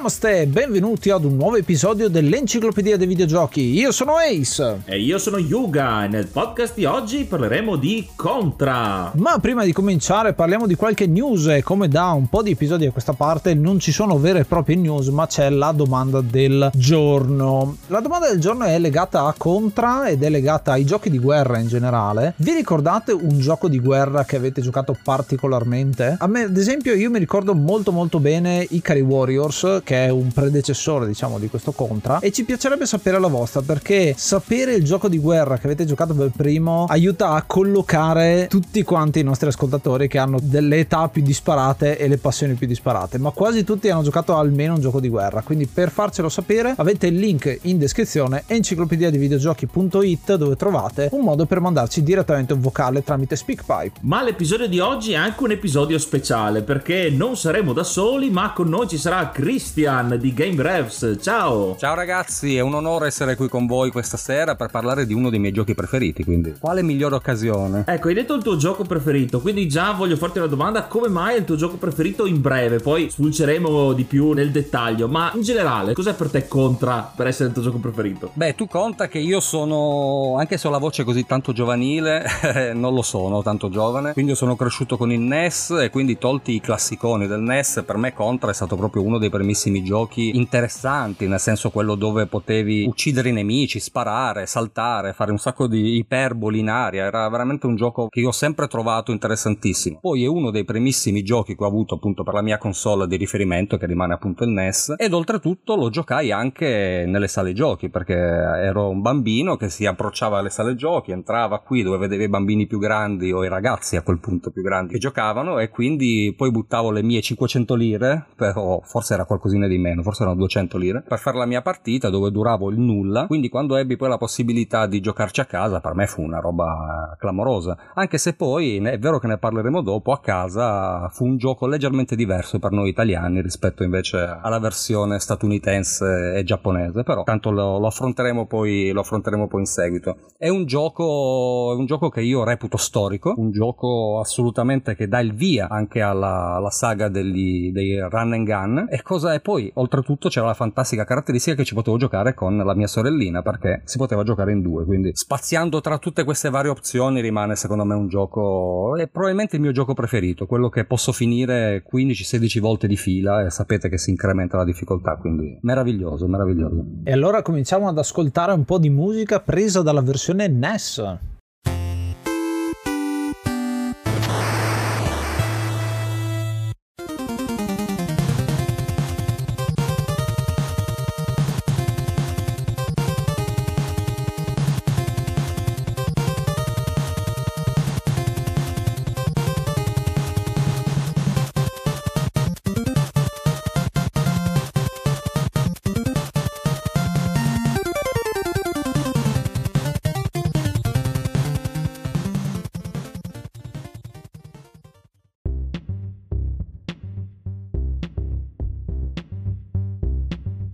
Namaste, benvenuti ad un nuovo episodio dell'Enciclopedia dei Videogiochi. Io sono Ace. E io sono Yuga, e nel podcast di oggi parleremo di Contra. Ma prima di cominciare parliamo di qualche news, e come da un po' di episodi a questa parte non ci sono vere e proprie news, ma c'è la domanda del giorno. La domanda del giorno è legata a Contra ed è legata ai giochi di guerra in generale. Vi ricordate un gioco di guerra che avete giocato particolarmente? A me, ad esempio, io mi ricordo molto bene Ikari Warriors, che è un predecessore, diciamo, di questo Contra, e ci piacerebbe sapere la vostra, perché sapere il gioco di guerra che avete giocato per primo aiuta a collocare tutti quanti i nostri ascoltatori, che hanno delle età più disparate e le passioni più disparate, ma quasi tutti hanno giocato almeno un gioco di guerra. Quindi per farcelo sapere avete il link in descrizione, enciclopediadivideogiochi.it, dove trovate un modo per mandarci direttamente un vocale tramite SpeakPipe. Ma l'episodio di oggi è anche un episodio speciale, perché non saremo da soli, ma con noi ci sarà Cristian di GameRefs. Ciao! Ciao ragazzi, è un onore essere qui con voi questa sera per parlare di uno dei miei giochi preferiti, quindi quale migliore occasione? Ecco, hai detto il tuo gioco preferito, quindi già voglio farti una domanda: come mai è il tuo gioco preferito in breve? Poi spulceremo di più nel dettaglio, ma in generale cos'è per te Contra per essere il tuo gioco preferito? Beh, tu conta che io sono, anche se ho la voce così tanto giovanile, non lo sono tanto giovane, quindi io sono cresciuto con il NES, e quindi tolti i classiconi del NES, per me Contra è stato proprio uno dei primissimi giochi interessanti, nel senso quello dove potevi uccidere i nemici, sparare, saltare, fare un sacco di iperboli in aria. Era veramente un gioco che io ho sempre trovato interessantissimo. Poi è uno dei primissimi giochi che ho avuto appunto per la mia console di riferimento, che rimane appunto il NES, ed oltretutto lo giocai anche nelle sale giochi, perché ero un bambino che si approcciava alle sale giochi, entrava qui dove vedevi i bambini più grandi, o i ragazzi a quel punto più grandi, che giocavano, e quindi poi buttavo le mie 500 lire, però forse era qualcosina di meno, forse erano 200 lire per fare la mia partita, dove duravo il nulla. Quindi quando ebbi poi la possibilità di giocarci a casa, per me fu una roba clamorosa, anche se poi, è vero che ne parleremo dopo, a casa fu un gioco leggermente diverso per noi italiani rispetto invece alla versione statunitense e giapponese, però tanto lo affronteremo poi in seguito. È un gioco che io reputo storico, un gioco assolutamente che dà il via anche alla saga dei run and gun, e poi oltretutto c'era la fantastica caratteristica che ci potevo giocare con la mia sorellina, perché si poteva giocare in due. Quindi spaziando tra tutte queste varie opzioni, rimane secondo me un gioco, è probabilmente il mio gioco preferito, quello che posso finire 15-16 volte di fila, e sapete che si incrementa la difficoltà, quindi meraviglioso. E allora cominciamo ad ascoltare un po' di musica presa dalla versione NES.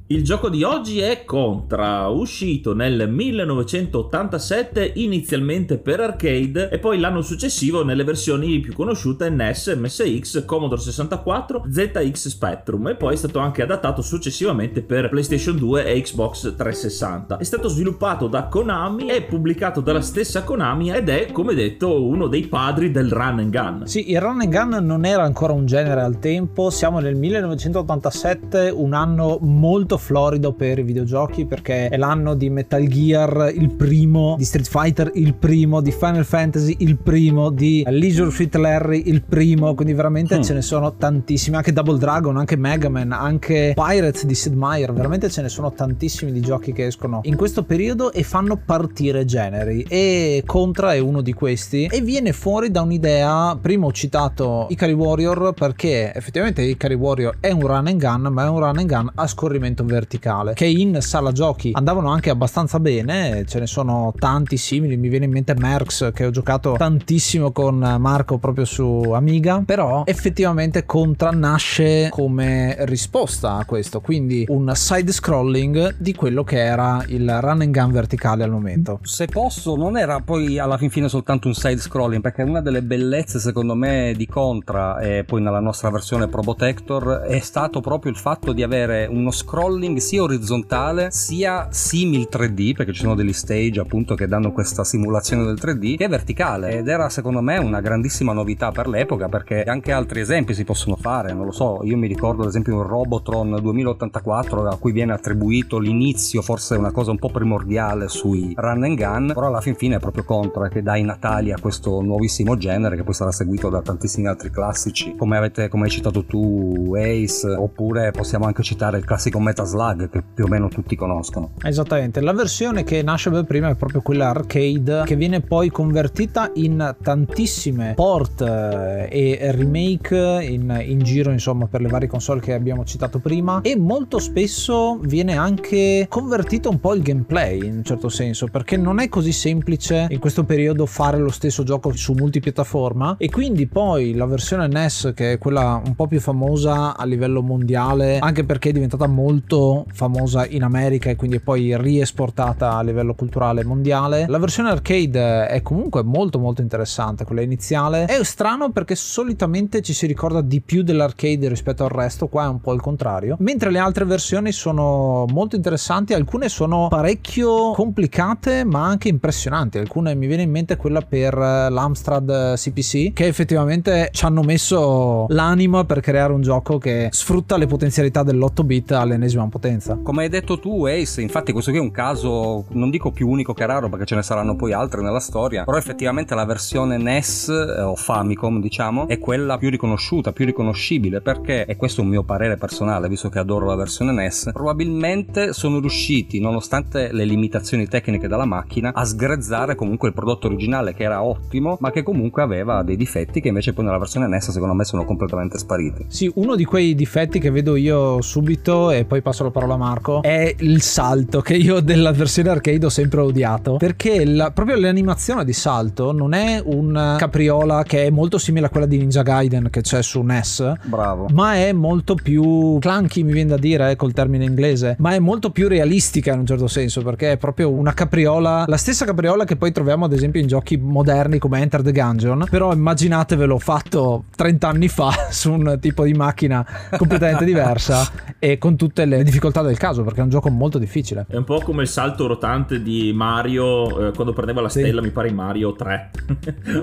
Il gioco di oggi è Contra, uscito nel 1987 inizialmente per arcade, e poi l'anno successivo nelle versioni più conosciute NES, MSX, Commodore 64, ZX Spectrum, e poi è stato anche adattato successivamente per PlayStation 2 e Xbox 360. È stato sviluppato da Konami e pubblicato dalla stessa Konami, ed è, come detto, uno dei padri del run and gun. Sì, il run and gun non era ancora un genere al tempo, siamo nel 1987, un anno molto florido per i videogiochi, perché è l'anno di Metal Gear il primo, di Street Fighter il primo, di Final Fantasy il primo, di Leisure Suit Larry il primo, quindi veramente ce ne sono tantissimi, anche Double Dragon, anche Mega Man, anche Pirates di Sid Meier, veramente ce ne sono tantissimi di giochi che escono in questo periodo e fanno partire generi, e Contra è uno di questi, e viene fuori da un'idea. Prima ho citato Ikari Warrior, perché effettivamente Ikari Warrior è un run and gun, ma è un run and gun a scorrimento verticale, che in sala giochi andavano anche abbastanza bene. Ce ne sono tanti simili, mi viene in mente Merckx, che ho giocato tantissimo con Marco proprio su Amiga. Però effettivamente Contra nasce come risposta a questo, quindi un side scrolling di quello che era il run and gun verticale al momento. Se posso, non era poi alla fin fine soltanto un side scrolling, perché una delle bellezze secondo me di Contra, e poi nella nostra versione Probotector, è stato proprio il fatto di avere uno scrolling sia orizzontale sia simil 3D, perché ci sono degli stage appunto che danno questa simulazione del 3D, che è verticale, ed era secondo me una grandissima novità per l'epoca, perché anche altri esempi si possono fare, non lo so, io mi ricordo ad esempio un Robotron 2084 a cui viene attribuito l'inizio, forse una cosa un po' primordiale sui run and gun, però alla fin fine è proprio Contra che dà i natali a questo nuovissimo genere, che poi sarà seguito da tantissimi altri classici, come hai citato tu Ace, oppure possiamo anche citare il classico Metal Slug che più o meno tutti conoscono. Esattamente, la versione che nasce per prima è proprio quella arcade, che viene poi convertita in tantissime port e remake in giro, insomma, per le varie console che abbiamo citato prima, e molto spesso viene anche convertito un po' il gameplay in un certo senso, perché non è così semplice in questo periodo fare lo stesso gioco su multipiattaforma, e quindi poi la versione NES, che è quella un po' più famosa a livello mondiale, anche perché è diventata molto famosa in America e quindi è poi riesportata a livello culturale mondiale. La versione arcade è comunque molto molto interessante, quella iniziale. È strano perché solitamente ci si ricorda di più dell'arcade rispetto al resto, qua è un po' il contrario, mentre le altre versioni sono molto interessanti, alcune sono parecchio complicate ma anche impressionanti. Alcune, mi viene in mente quella per l'Amstrad CPC, che effettivamente ci hanno messo l'anima per creare un gioco che sfrutta le potenzialità dell'8 bit all'ennesima potenza. Come hai detto tu Ace, infatti questo qui è un caso, non dico più unico che raro, perché ce ne saranno poi altre nella storia, però effettivamente la versione NES o Famicom diciamo è quella più riconosciuta, più riconoscibile, perché, e questo è un mio parere personale visto che adoro la versione NES, probabilmente sono riusciti, nonostante le limitazioni tecniche della macchina, a sgrezzare comunque il prodotto originale, che era ottimo ma che comunque aveva dei difetti che invece poi nella versione NES secondo me sono completamente spariti. Sì, uno di quei difetti che vedo io subito, e poi passo la parola a Marco, è il salto, che io della versione arcade ho sempre odiato, perché proprio l'animazione di salto non è un capriola, che è molto simile a quella di Ninja Gaiden che c'è su NES, bravo, ma è molto più clunky, mi viene da dire col termine inglese, ma è molto più realistica in un certo senso, perché è proprio una capriola, la stessa capriola che poi troviamo ad esempio in giochi moderni come Enter the Gungeon, però immaginatevelo fatto 30 anni fa su un tipo di macchina completamente diversa e con tutte le difficoltà del caso, perché è un gioco molto difficile. È un po' come il salto rotante di Mario quando prendeva la stella, mi pare in Mario 3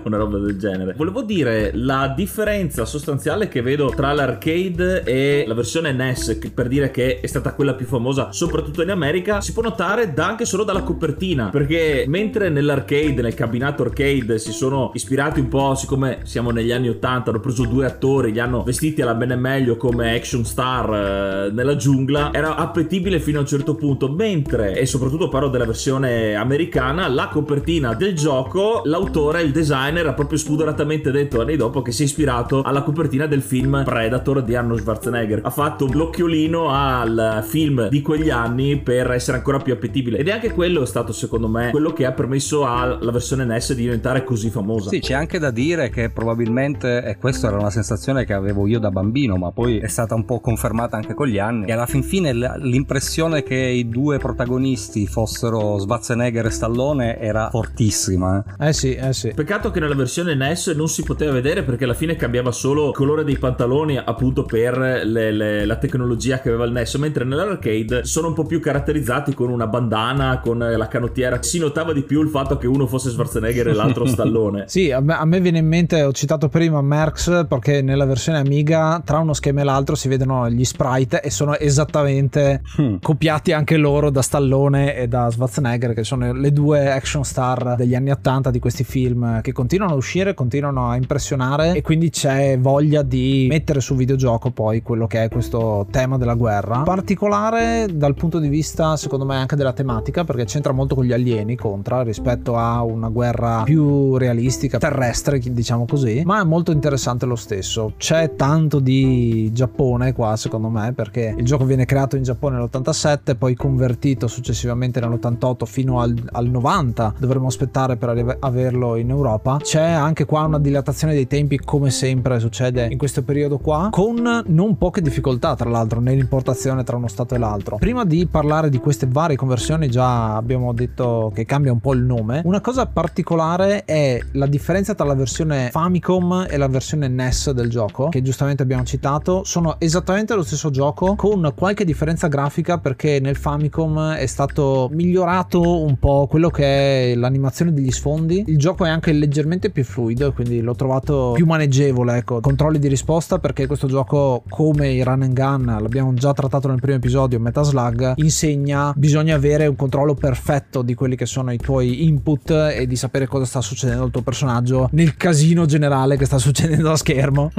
una roba del genere. Volevo dire, la differenza sostanziale che vedo tra l'arcade e la versione NES, per dire che è stata quella più famosa soprattutto in America, si può notare anche solo dalla copertina, perché mentre nell'arcade, nel cabinato arcade, si sono ispirati un po', siccome siamo negli anni 80, hanno preso due attori, li hanno vestiti alla bene meglio come action star nella giungla, era appetibile fino a un certo punto, mentre, e soprattutto parlo della versione americana, la copertina del gioco, l'autore, il designer ha proprio spudoratamente detto anni dopo che si è ispirato alla copertina del film Predator di Arnold Schwarzenegger, ha fatto l'occhiolino al film di quegli anni per essere ancora più appetibile, ed è anche quello è stato secondo me quello che ha permesso alla versione NES di diventare così famosa. Sì, c'è anche da dire che probabilmente, e questa era una sensazione che avevo io da bambino ma poi è stata un po' confermata anche con gli anni, e alla fin fine l'impressione che i due protagonisti fossero Schwarzenegger e Stallone era fortissima. Eh sì. Peccato che nella versione NES non si poteva vedere, perché alla fine cambiava solo il colore dei pantaloni appunto per la tecnologia che aveva il NES, mentre nell'arcade sono un po' più caratterizzati con una bandana, con la canottiera, si notava di più il fatto che uno fosse Schwarzenegger e l'altro Stallone. Sì, a me viene in mente, ho citato prima Merckx, perché nella versione Amiga tra uno schema e l'altro si vedono gli sprite e sono esattamente copiati anche loro da Stallone e da Schwarzenegger, che sono le due action star degli anni 80 di questi film che continuano a uscire, continuano a impressionare, e quindi c'è voglia di mettere su videogioco poi quello che è questo tema della guerra, particolare dal punto di vista secondo me anche della tematica, perché c'entra molto con gli alieni Contra rispetto a una guerra più realistica, terrestre diciamo così, ma è molto interessante lo stesso. C'è tanto di Giappone qua secondo me, perché il gioco viene creato in Giappone nell'87, poi convertito successivamente nell'88 fino al 90, dovremmo aspettare per averlo in Europa. C'è anche qua una dilatazione dei tempi, come sempre succede in questo periodo qua, con non poche difficoltà tra l'altro nell'importazione tra uno stato e l'altro. Prima di parlare di queste varie conversioni, già abbiamo detto che cambia un po' il nome. Una cosa particolare è la differenza tra la versione Famicom e la versione NES del gioco, che giustamente abbiamo citato. Sono esattamente lo stesso gioco con qualche differenza grafica, perché nel Famicom è stato migliorato un po' quello che è l'animazione degli sfondi. Il gioco è anche leggermente più fluido, quindi l'ho trovato più maneggevole, ecco. Controlli di risposta, perché questo gioco, come i run and gun, l'abbiamo già trattato nel primo episodio, Metal Slug, insegna bisogna avere un controllo perfetto di quelli che sono i tuoi input e di sapere cosa sta succedendo al tuo personaggio nel casino generale che sta succedendo a schermo.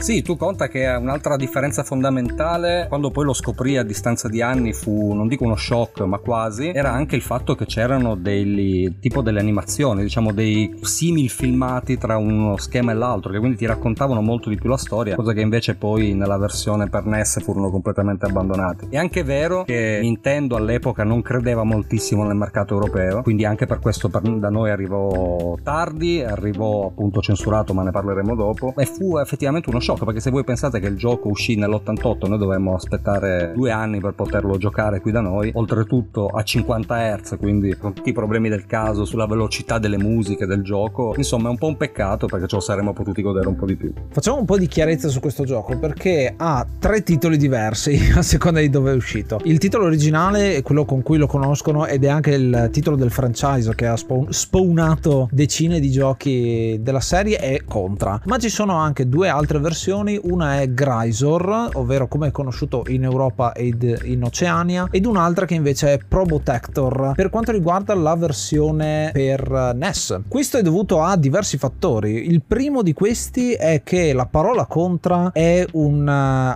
Sì, tu conta che un'altra differenza fondamentale, quando poi lo scoprì a distanza di anni, fu, non dico uno shock ma quasi, era anche il fatto che c'erano delle animazioni, diciamo dei simil filmati tra uno schema e l'altro, che quindi ti raccontavano molto di più la storia, cosa che invece poi nella versione per NES furono completamente abbandonati. È anche vero che Nintendo all'epoca non credeva moltissimo nel mercato europeo, quindi anche per questo da noi arrivò tardi, arrivò appunto censurato, ma ne parleremo dopo, e fu effettivamente uno shock, perché se voi pensate che il gioco uscì nell'88, noi dovevamo aspettare 2 anni per poterlo giocare qui da noi, oltretutto a 50 Hz, quindi con tutti i problemi del caso sulla velocità delle musiche del gioco. Insomma è un po' un peccato, perché ce lo saremmo potuti godere un po' di più. Facciamo un po' di chiarezza su questo gioco, perché ha 3 titoli diversi a seconda di dove è uscito. Il titolo originale è quello con cui lo conoscono, ed è anche il titolo del franchise che ha spawnato decine di giochi della serie, è Contra. Ma ci sono anche 2 altre versioni, una è Grisor, ovvero come è conosciuto in Europa ed in Oceania, ed un'altra che invece è Probotector per quanto riguarda la versione per NES. Questo è dovuto a diversi fattori. Il primo di questi è che la parola Contra ha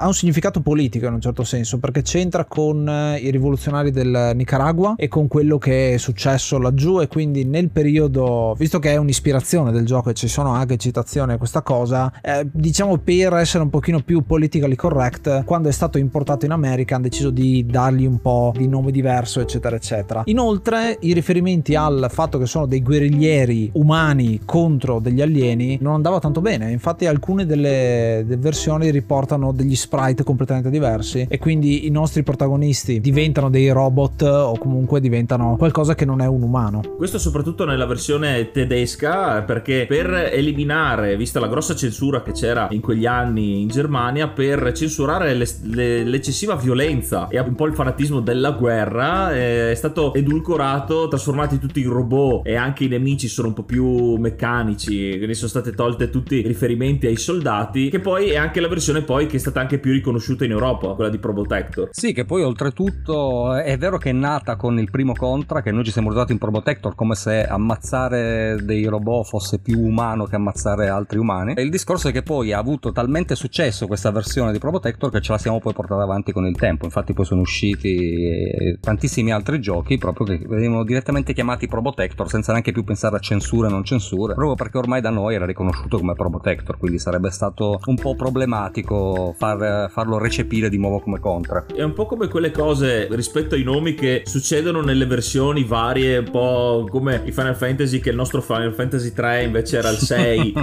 un significato politico in un certo senso, perché c'entra con i rivoluzionari del Nicaragua e con quello che è successo laggiù, e quindi nel periodo, visto che è un'ispirazione del gioco e ci sono anche citazioni a questa cosa, diciamo per essere un pochino più politically correct, quando è stato importato in America hanno deciso di dargli un po' di nome diverso, eccetera eccetera. Inoltre i riferimenti al fatto che sono dei guerriglieri umani contro degli alieni non andava tanto bene, infatti alcune delle versioni riportano degli sprite completamente diversi, e quindi i nostri protagonisti diventano dei robot o comunque diventano qualcosa che non è un umano. Questo soprattutto nella versione tedesca, perché per eliminare, vista la grossa censura che c'era in quegli anni in Germania, per censurare l'eccessiva violenza e un po' il fanatismo della guerra, è stato edulcorato, trasformati tutti in robot, e anche i nemici sono un po' più meccanici, quindi sono state tolte tutti i riferimenti ai soldati, che poi è anche la versione poi che è stata anche più riconosciuta in Europa, quella di Probotector. Sì, che poi oltretutto è vero che è nata con il primo Contra, che noi ci siamo usati in Probotector come se ammazzare dei robot fosse più umano che ammazzare altri umani, e il discorso è che poi ha avuto talmente successo questa versione di Probotector che ce la siamo poi portata avanti con il tempo. Infatti poi sono usciti tantissimi altri giochi proprio che venivano direttamente chiamati Probotector senza neanche più pensare a censure e non censure, proprio perché ormai da noi era riconosciuto come Probotector, quindi sarebbe stato un po' problematico farlo recepire di nuovo come Contra. È un po' come quelle cose rispetto ai nomi che succedono nelle versioni varie, un po' come i Final Fantasy, che il nostro Final Fantasy 3 invece era il 6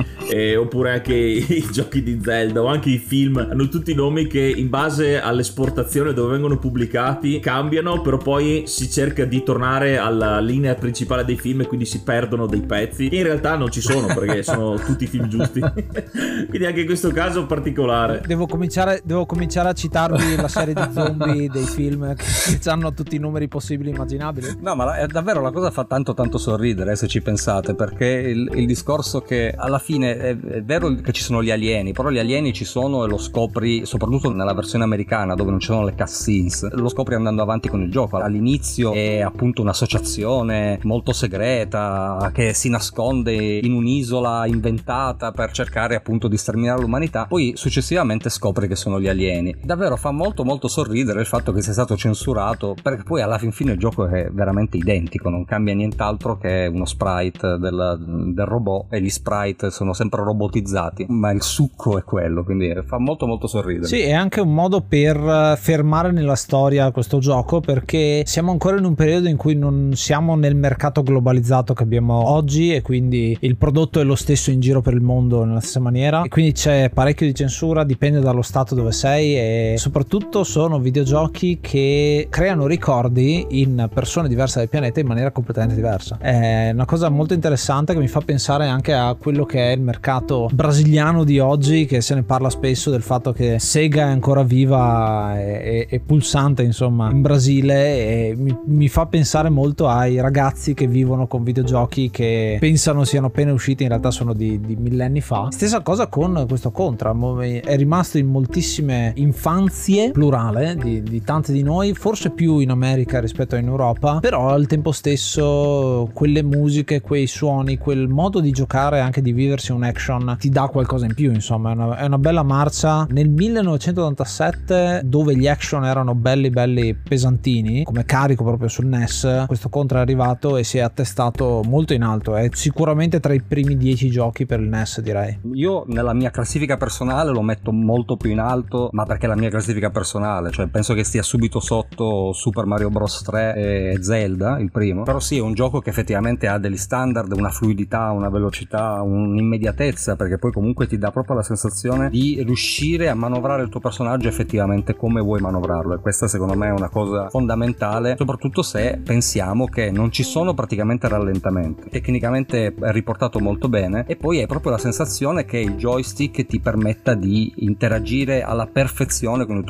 oppure anche i giochi di Zelda o anche i film hanno tutti i nomi che in base all'esportazione dove vengono pubblicati cambiano, però poi si cerca di tornare alla linea principale dei film e quindi si perdono dei pezzi che in realtà non ci sono perché sono tutti film giusti. Quindi anche in questo caso particolare. Devo cominciare a citarvi la serie di zombie dei film che hanno tutti i numeri possibili e immaginabili. No, ma davvero la cosa fa tanto sorridere se ci pensate, perché il discorso che alla fine è vero che ci sono gli alieni, però gli alieni ci sono e lo scopri soprattutto nella versione americana dove non ci sono le cutscenes, lo scopri andando avanti con il gioco. All'inizio è appunto un'associazione molto segreta che si nasconde in un'isola inventata per cercare appunto di sterminare l'umanità, poi successivamente scopri che sono gli alieni. Davvero fa molto sorridere il fatto che sia stato censurato, perché poi alla fin fine il gioco è veramente identico, non cambia nient'altro che uno sprite del robot, e gli sprite sono sempre robotizzati, ma il succo è quello, quindi fa molto sorridere. Sì, è anche un modo per per fermare nella storia questo gioco, perché siamo ancora in un periodo in cui non siamo nel mercato globalizzato che abbiamo oggi, e quindi il prodotto è lo stesso in giro per il mondo nella stessa maniera, e quindi c'è parecchio di censura, dipende dallo stato dove sei, e soprattutto sono videogiochi che creano ricordi in persone diverse del pianeta in maniera completamente diversa. È una cosa molto interessante che mi fa pensare anche a quello che è il mercato brasiliano di oggi, che se ne parla spesso del fatto che Sega è ancora viva e pulsante insomma in Brasile, e mi fa pensare molto ai ragazzi che vivono con videogiochi che pensano siano appena usciti, in realtà sono di millenni fa. Stessa cosa con questo Contra, è rimasto in moltissime infanzie, plurale, di tanti di noi, forse più in America rispetto a in Europa, però al tempo stesso quelle musiche, quei suoni, quel modo di giocare e anche di viversi un action ti dà qualcosa in più, insomma è una bella marcia. Nel 1987, dove gli action erano belli pesantini come carico proprio sul NES, questo Contra è arrivato e si è attestato molto in alto, è sicuramente tra i primi 10 giochi per il NES, direi. Io nella mia classifica personale lo metto molto più in alto, ma perché la mia classifica personale, cioè penso che stia subito sotto Super Mario Bros 3 e Zelda, il primo. Però sì, è un gioco che effettivamente ha degli standard, una fluidità, una velocità, un'immediatezza, perché poi comunque ti dà proprio la sensazione di riuscire a manovrare il tuo personaggio effettivamente come vuoi manovrarlo, e questa secondo me è una cosa fondamentale, soprattutto se pensiamo che non ci sono praticamente rallentamenti. Tecnicamente è riportato molto bene, e poi è proprio la sensazione che il joystick ti permetta di interagire alla perfezione con il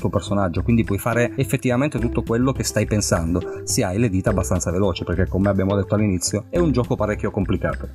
tuo personaggio, quindi puoi fare effettivamente tutto quello che stai pensando se hai le dita abbastanza veloci, perché come abbiamo detto all'inizio è un gioco parecchio complicato.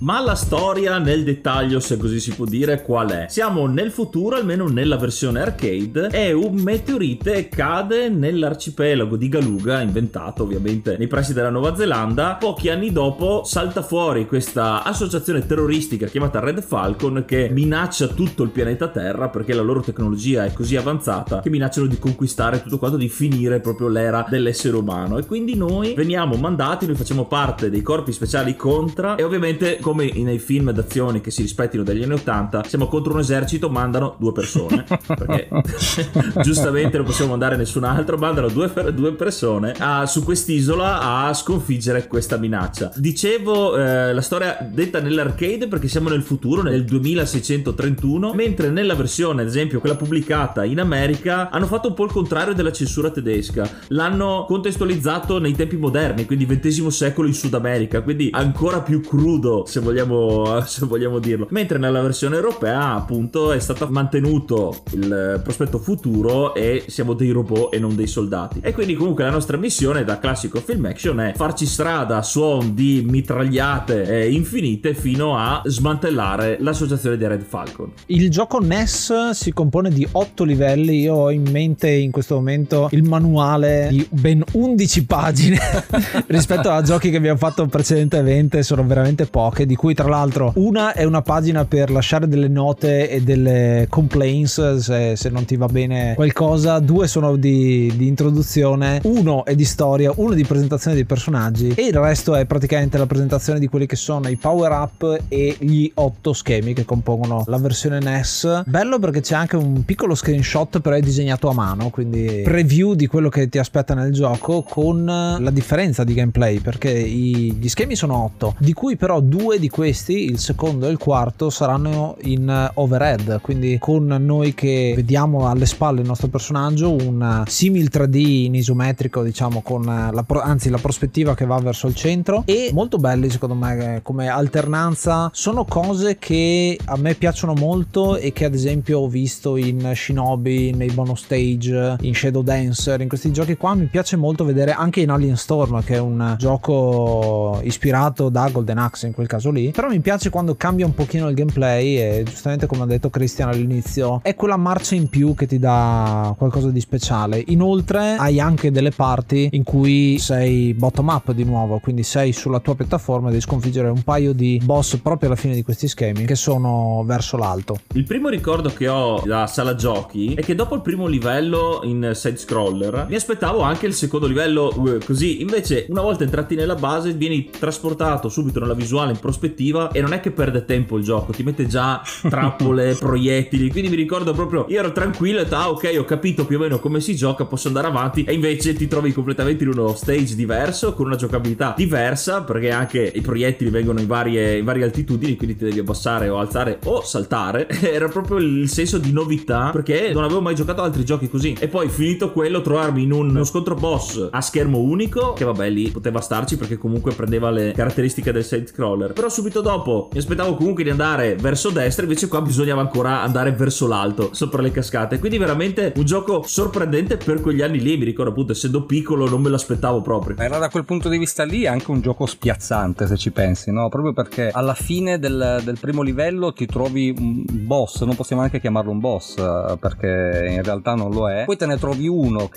Ma la storia nel dettaglio, se così si può dire, qual è? Siamo nel futuro, almeno nella versione arcade, e un meteorite cade nell'arcipelago di Galuga, inventato ovviamente nei pressi della Nuova Zelanda. Pochi anni dopo salta fuori questa associazione terroristica chiamata Red Falcon, che minaccia tutto il pianeta Terra perché la loro tecnologia è così avanzata che minacciano di conquistare tutto quanto, di finire proprio l'era dell'essere umano. E quindi noi veniamo mandati, noi facciamo parte dei corpi speciali Contra, e ovviamente come nei film d'azione che si rispettino degli anni 80, siamo contro un esercito, mandano 2 persone perché giustamente non possiamo mandare nessun altro, mandano 2 persone su quest'isola a sconfiggere questa minaccia. Dicevo, la storia detta nell'arcade perché siamo nel futuro, nel 2631, mentre nella versione, ad esempio quella pubblicata in America, hanno fatto un po' il contrario della censura tedesca, l'hanno contestualizzato nei tempi moderni, quindi XX secolo in Sud America, quindi ancora più crudo se vogliamo dirlo, mentre nella versione europea appunto è stato mantenuto il prospetto futuro e siamo dei robot e non dei soldati. E quindi comunque la nostra missione da classico film action è farci strada a suon di mitragliate infinite fino a smantellare l'associazione di Red Falcon. Il gioco NES si compone di 8 livelli, io ho in mente in questo momento il manuale di ben 11 pagine rispetto a giochi che abbiamo fatto precedentemente, sono veramente pochi, di cui tra l'altro una è una pagina per lasciare delle note e delle complaints se non ti va bene qualcosa, 2 sono di introduzione, 1 è di storia, 1 di presentazione dei personaggi, e il resto è praticamente la presentazione di quelli che sono i power up e gli 8 schemi che compongono la versione NES. Bello perché c'è anche un piccolo screenshot, però è disegnato a mano, quindi preview di quello che ti aspetta nel gioco, con la differenza di gameplay perché gli schemi sono 8, di cui però 2 due di questi, il secondo e il quarto, saranno in overhead, quindi con noi che vediamo alle spalle il nostro personaggio, un simil 3D in isometrico, diciamo, con la prospettiva che va verso il centro, e molto belli secondo me come alternanza. Sono cose che a me piacciono molto e che ad esempio ho visto in Shinobi, nei bonus stage, in Shadow Dancer, in questi giochi qua mi piace molto vedere, anche in Alien Storm, che è un gioco ispirato da Golden Axe in quel caso lì, però mi piace quando cambia un pochino il gameplay e, giustamente come ha detto Cristian all'inizio, è quella marcia in più che ti dà qualcosa di speciale. Inoltre hai anche delle parti in cui sei bottom up di nuovo, quindi sei sulla tua piattaforma e devi sconfiggere un paio di boss proprio alla fine di questi schemi, che sono verso l'alto. Il primo ricordo che ho da sala giochi è che dopo il primo livello in side scroller mi aspettavo anche il secondo livello, così invece una volta entrati nella base vieni trasportato subito nella visuale in prospettiva e non è che perde tempo il gioco, ti mette già trappole, proiettili, quindi mi ricordo proprio, io ero tranquillo e ok, ho capito più o meno come si gioca, posso andare avanti, e invece ti trovi completamente in uno stage diverso, con una giocabilità diversa, perché anche i proiettili vengono in varie altitudini, quindi ti devi abbassare o alzare o saltare. Era proprio il senso di novità, perché non avevo mai giocato altri giochi così. E poi finito quello, trovarmi in uno scontro boss a schermo unico, che vabbè, lì poteva starci perché comunque prendeva le caratteristiche del side crawler, però subito dopo mi aspettavo comunque di andare verso destra, invece qua bisognava ancora andare verso l'alto, sopra le cascate. Quindi veramente un gioco sorprendente per quegli anni lì. Mi ricordo, appunto, essendo piccolo non me l'aspettavo proprio. Era da quel punto di vista lì anche un gioco spiazzante, se ci pensi, no? Proprio perché alla fine del primo livello ti trovi un boss, non possiamo neanche chiamarlo un boss perché in realtà non lo è, poi te ne trovi uno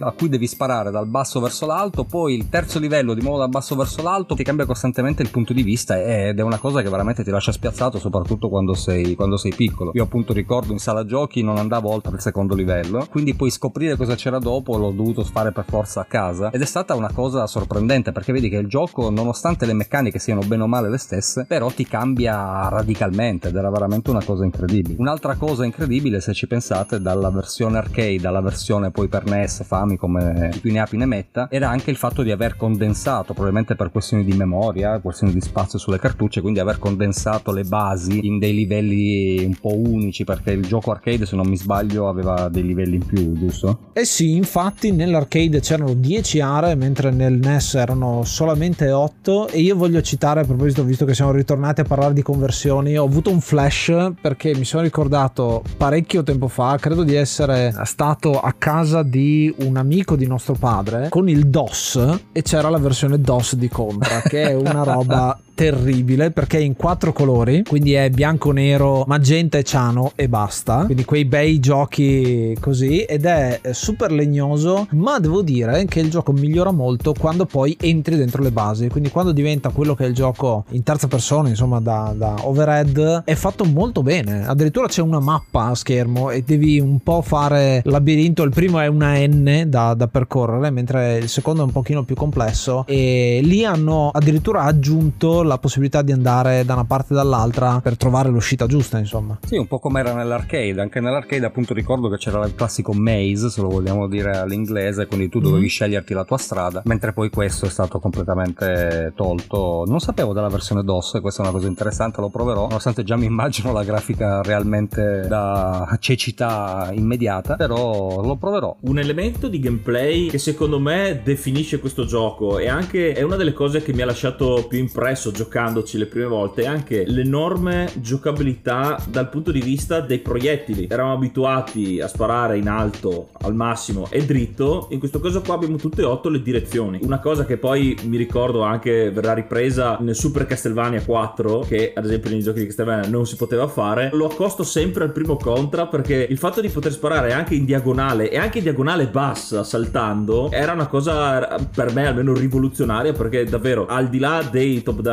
a cui devi sparare dal basso verso l'alto, poi il terzo livello di nuovo dal basso verso l'alto, ti cambia costantemente il punto di vista ed è una cosa che veramente ti lascia spiazzato, soprattutto quando sei piccolo. Io appunto ricordo in sala giochi non andavo oltre il secondo livello, quindi poi scoprire cosa c'era dopo l'ho dovuto fare per forza a casa, ed è stata una cosa sorprendente perché vedi che il gioco, nonostante le meccaniche siano bene o male le stesse, però ti cambia radicalmente ed era veramente una cosa incredibile. Un'altra cosa incredibile, se ci pensate, dalla versione arcade alla versione poi per NES, Famicom, come più ne api ne metta, era anche il fatto di aver condensato, probabilmente per questioni di memoria, questioni di spazio sulle cartucce, quindi aver condensato le basi in dei livelli un po' unici, perché il gioco arcade, se non mi sbaglio, aveva dei livelli in più, giusto? Eh sì, infatti nell'arcade c'erano 10 aree mentre nel NES erano solamente 8. E io voglio citare, a proposito, visto che siamo ritornati a parlare di conversioni, ho avuto un flash perché mi sono ricordato parecchio tempo fa, credo di essere stato a casa di un amico di nostro padre con il DOS e c'era la versione DOS di Contra che è una roba terribile perché è in 4 colori, quindi è bianco, nero, magenta e ciano e basta, quindi quei bei giochi così, ed è super legnoso, ma devo dire che il gioco migliora molto quando poi entri dentro le basi, quindi quando diventa quello che è il gioco in terza persona, insomma da overhead, è fatto molto bene. Addirittura c'è una mappa a schermo e devi un po' fare labirinto, il primo è una N da percorrere, mentre il secondo è un pochino più complesso, e lì hanno addirittura aggiunto la possibilità di andare da una parte e dall'altra per trovare l'uscita giusta, insomma. Sì, un po' come era nell'arcade. Anche nell'arcade, appunto, ricordo che c'era il classico maze, se lo vogliamo dire all'inglese, quindi tu dovevi sceglierti la tua strada, mentre poi questo è stato completamente tolto. Non sapevo della versione DOS, e questa è una cosa interessante, lo proverò, nonostante già mi immagino la grafica realmente da cecità immediata, però lo proverò. Un elemento di gameplay che secondo me definisce questo gioco, e anche è una delle cose che mi ha lasciato più impresso giocandoci le prime volte, anche l'enorme giocabilità dal punto di vista dei proiettili. Eravamo abituati a sparare in alto al massimo e dritto, in questo caso qua abbiamo tutte e 8 le direzioni, una cosa che poi mi ricordo anche verrà ripresa nel Super Castlevania 4, che ad esempio nei giochi di Castlevania non si poteva fare. Lo accosto sempre al primo Contra perché il fatto di poter sparare anche in diagonale, e anche in diagonale bassa saltando, era una cosa per me almeno rivoluzionaria, perché davvero al di là dei top down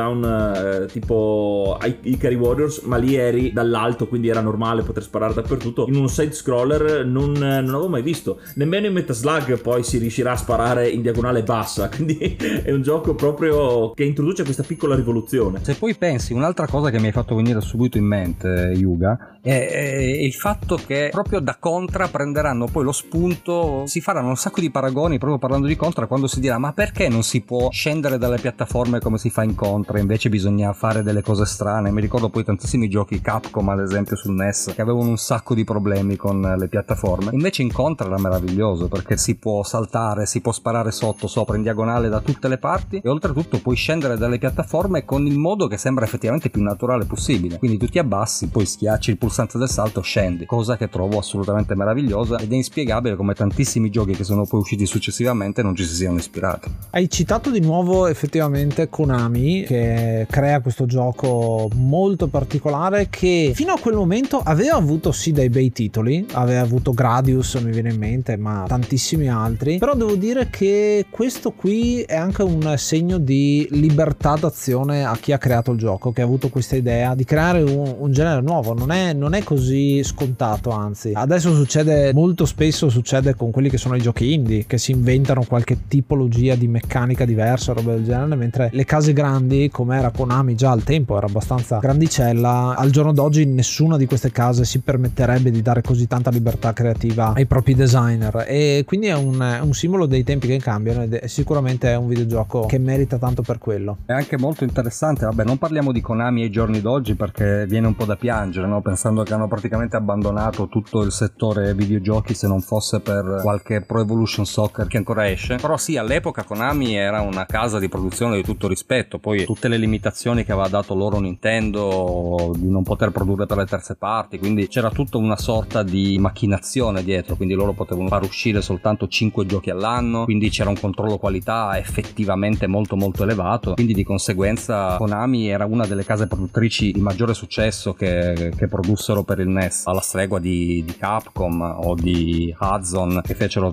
tipo Ikari Warriors, ma lì eri dall'alto, quindi era normale poter sparare dappertutto. In uno side scroller non avevo mai visto, nemmeno in Metal Slug poi si riuscirà a sparare in diagonale bassa, quindi è un gioco proprio che introduce questa piccola rivoluzione. Se poi pensi, un'altra cosa che mi hai fatto venire subito in mente, Yuga, è il fatto che proprio da Contra prenderanno poi lo spunto, si faranno un sacco di paragoni proprio parlando di Contra, quando si dirà ma perché non si può scendere dalle piattaforme come si fa in Contra, dove invece bisogna fare delle cose strane. Mi ricordo poi tantissimi giochi Capcom ad esempio sul NES che avevano un sacco di problemi con le piattaforme. Invece in Contra era meraviglioso perché si può saltare, si può sparare sotto, sopra, in diagonale, da tutte le parti, e oltretutto puoi scendere dalle piattaforme con il modo che sembra effettivamente più naturale possibile. Quindi tu ti abbassi, poi schiacci il pulsante del salto, scendi, cosa che trovo assolutamente meravigliosa, ed è inspiegabile come tantissimi giochi che sono poi usciti successivamente non ci si siano ispirati. Hai citato di nuovo effettivamente Konami, che crea questo gioco molto particolare che fino a quel momento aveva avuto sì dei bei titoli, aveva avuto Gradius, mi viene in mente, ma tantissimi altri, però devo dire che questo qui è anche un segno di libertà d'azione a chi ha creato il gioco, che ha avuto questa idea di creare un genere nuovo. Non è così scontato, anzi adesso succede molto spesso, succede con quelli che sono i giochi indie, che si inventano qualche tipologia di meccanica diversa, roba del genere, mentre le case grandi, come era Konami già al tempo, era abbastanza grandicella, al giorno d'oggi nessuna di queste case si permetterebbe di dare così tanta libertà creativa ai propri designer, e quindi è un simbolo dei tempi che cambiano, ed è sicuramente è un videogioco che merita tanto per quello. È anche molto interessante, vabbè, non parliamo di Konami ai giorni d'oggi perché viene un po' da piangere, no? Pensando che hanno praticamente abbandonato tutto il settore videogiochi, se non fosse per qualche Pro Evolution Soccer che ancora esce. Però sì, all'epoca Konami era una casa di produzione di tutto rispetto, poi tutte le limitazioni che aveva dato loro Nintendo di non poter produrre per le terze parti, quindi c'era tutta una sorta di macchinazione dietro, quindi loro potevano far uscire soltanto 5 giochi all'anno, quindi c'era un controllo qualità effettivamente molto molto elevato, quindi di conseguenza Konami era una delle case produttrici di maggiore successo che produssero per il NES, alla stregua di Capcom o di Hudson, che fecero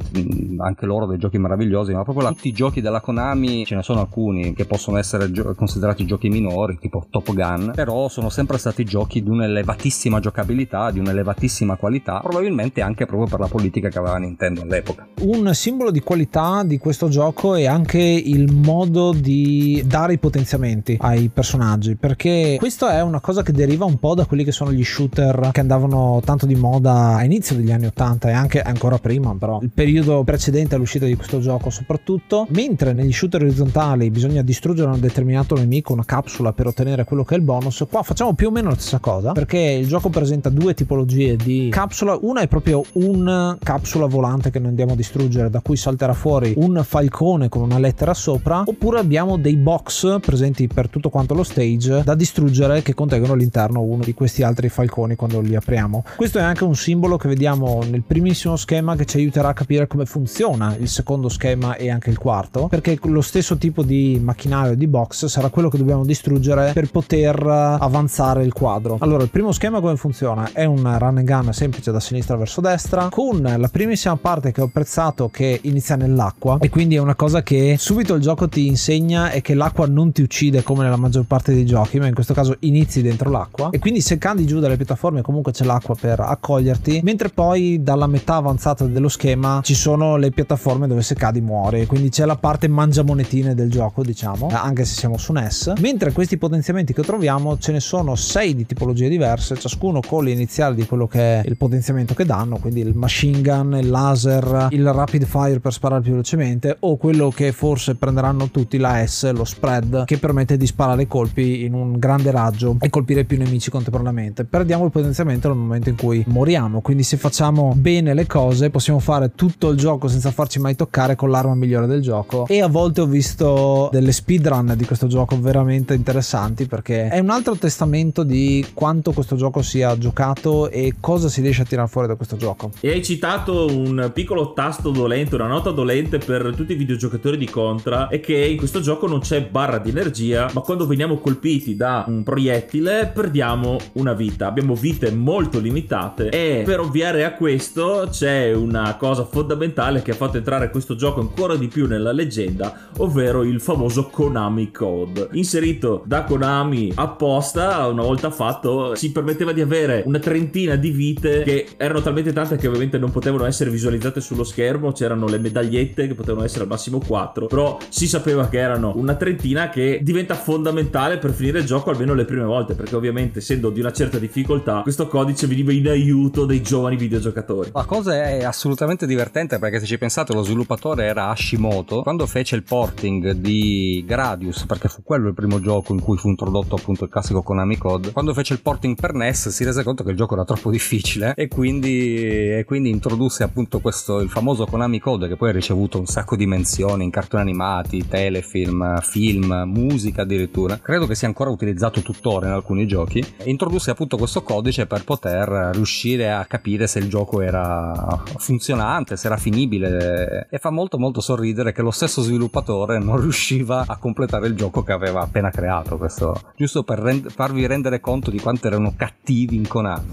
anche loro dei giochi meravigliosi, ma proprio tutti i giochi della Konami, ce ne sono alcuni che possono essere considerati giochi minori tipo Top Gun, però sono sempre stati giochi di un'elevatissima giocabilità, di un'elevatissima qualità, probabilmente anche proprio per la politica che aveva Nintendo all'epoca. Un simbolo di qualità di questo gioco è anche il modo di dare i potenziamenti ai personaggi, perché questa è una cosa che deriva un po' da quelli che sono gli shooter che andavano tanto di moda a inizio degli anni 80 e anche ancora prima, però il periodo precedente all'uscita di questo gioco soprattutto. Mentre negli shooter orizzontali bisogna distruggere un determinato nemico, una capsula, per ottenere quello che è il bonus, qua facciamo più o meno la stessa cosa, perché il gioco presenta due tipologie di capsula. Una è proprio un capsula volante che noi andiamo a distruggere, da cui salterà fuori un falcone con una lettera sopra, oppure abbiamo dei box presenti per tutto quanto lo stage da distruggere, che contengono all'interno uno di questi altri falconi quando li apriamo. Questo è anche un simbolo che vediamo nel primissimo schema, che ci aiuterà a capire come funziona il secondo schema e anche il quarto, perché lo stesso tipo di macchinario, di box, sarà quello che dobbiamo distruggere per poter avanzare il quadro. Allora, il primo schema come funziona? È un run and gun semplice da sinistra verso destra, con la primissima parte che ho apprezzato che inizia nell'acqua, e quindi è una cosa che subito il gioco ti insegna, è che l'acqua non ti uccide come nella maggior parte dei giochi, ma in questo caso inizi dentro l'acqua e quindi se cadi giù dalle piattaforme comunque c'è l'acqua per accoglierti, mentre poi dalla metà avanzata dello schema ci sono le piattaforme dove se cadi muori, quindi c'è la parte mangiamonetine del gioco, diciamo, anche se siamo su NES. Mentre questi potenziamenti che troviamo ce ne sono 6 di tipologie diverse, ciascuno con l'iniziale di quello che è il potenziamento che danno, quindi il machine gun, il laser, il rapid fire per sparare più velocemente, o quello che forse prenderanno tutti, la S, lo spread, che permette di sparare colpi in un grande raggio e colpire più nemici contemporaneamente. Perdiamo il potenziamento nel momento in cui moriamo, quindi se facciamo bene le cose possiamo fare tutto il gioco senza farci mai toccare con l'arma migliore del gioco. E a volte ho visto delle speedrun di questo gioco veramente interessanti, perché è un altro testamento di quanto questo gioco sia giocato e cosa si riesce a tirar fuori da questo gioco. E hai citato un piccolo tasto dolente, una nota dolente per tutti i videogiocatori di Contra, è che in questo gioco non c'è barra di energia, ma quando veniamo colpiti da un proiettile perdiamo una vita, abbiamo vite molto limitate, e per ovviare a questo c'è una cosa fondamentale che ha fatto entrare questo gioco ancora di più nella leggenda, ovvero il famoso Konami Code, inserito da Konami apposta. Una volta fatto ci permetteva di avere una trentina di vite, che erano talmente tante che ovviamente non potevano essere visualizzate sullo schermo, c'erano le medagliette che potevano essere al massimo 4, però si sapeva che erano una trentina, che diventa fondamentale per finire il gioco almeno le prime volte, perché ovviamente essendo di una certa difficoltà questo codice veniva in aiuto dei giovani videogiocatori. La cosa è assolutamente divertente, perché se ci pensate lo sviluppatore era Hashimoto, quando fece il porting di Gradius, perché fu quello il primo gioco in cui fu introdotto appunto il classico Konami Code. Quando fece il porting per NES si rese conto che il gioco era troppo difficile e quindi introdusse appunto questo, il famoso Konami Code, che poi ha ricevuto un sacco di menzioni in cartoni animati, telefilm, film, musica addirittura. Credo che sia ancora utilizzato tuttora in alcuni giochi. Introdusse appunto questo codice per poter riuscire a capire se il gioco era funzionante, se era finibile, e fa molto molto sorridere che lo stesso sviluppatore non riusciva a completare il gioco che aveva appena creato. Questo giusto per farvi rendere conto di quanto erano cattivi in Konami.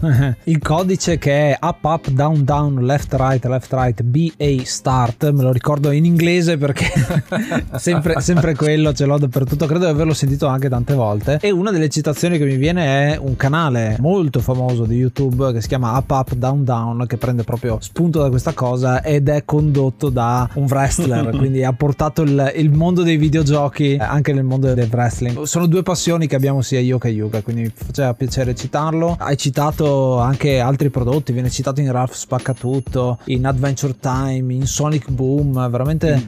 Il codice che è up up down down left right BA start, me lo ricordo in inglese perché sempre quello ce l'ho dappertutto, credo di averlo sentito anche tante volte. E una delle citazioni che mi viene è un canale molto famoso di YouTube che si chiama Up Up Down Down, che prende proprio spunto da questa cosa ed è condotto da un wrestler, quindi ha portato il mondo dei videogiochi anche nel mondo del wrestling. Sono due passioni che abbiamo sia io che Yuga, quindi mi faceva piacere citarlo. Hai citato anche altri prodotti, viene citato in Ralph Spaccatutto, in Adventure Time, in Sonic Boom, veramente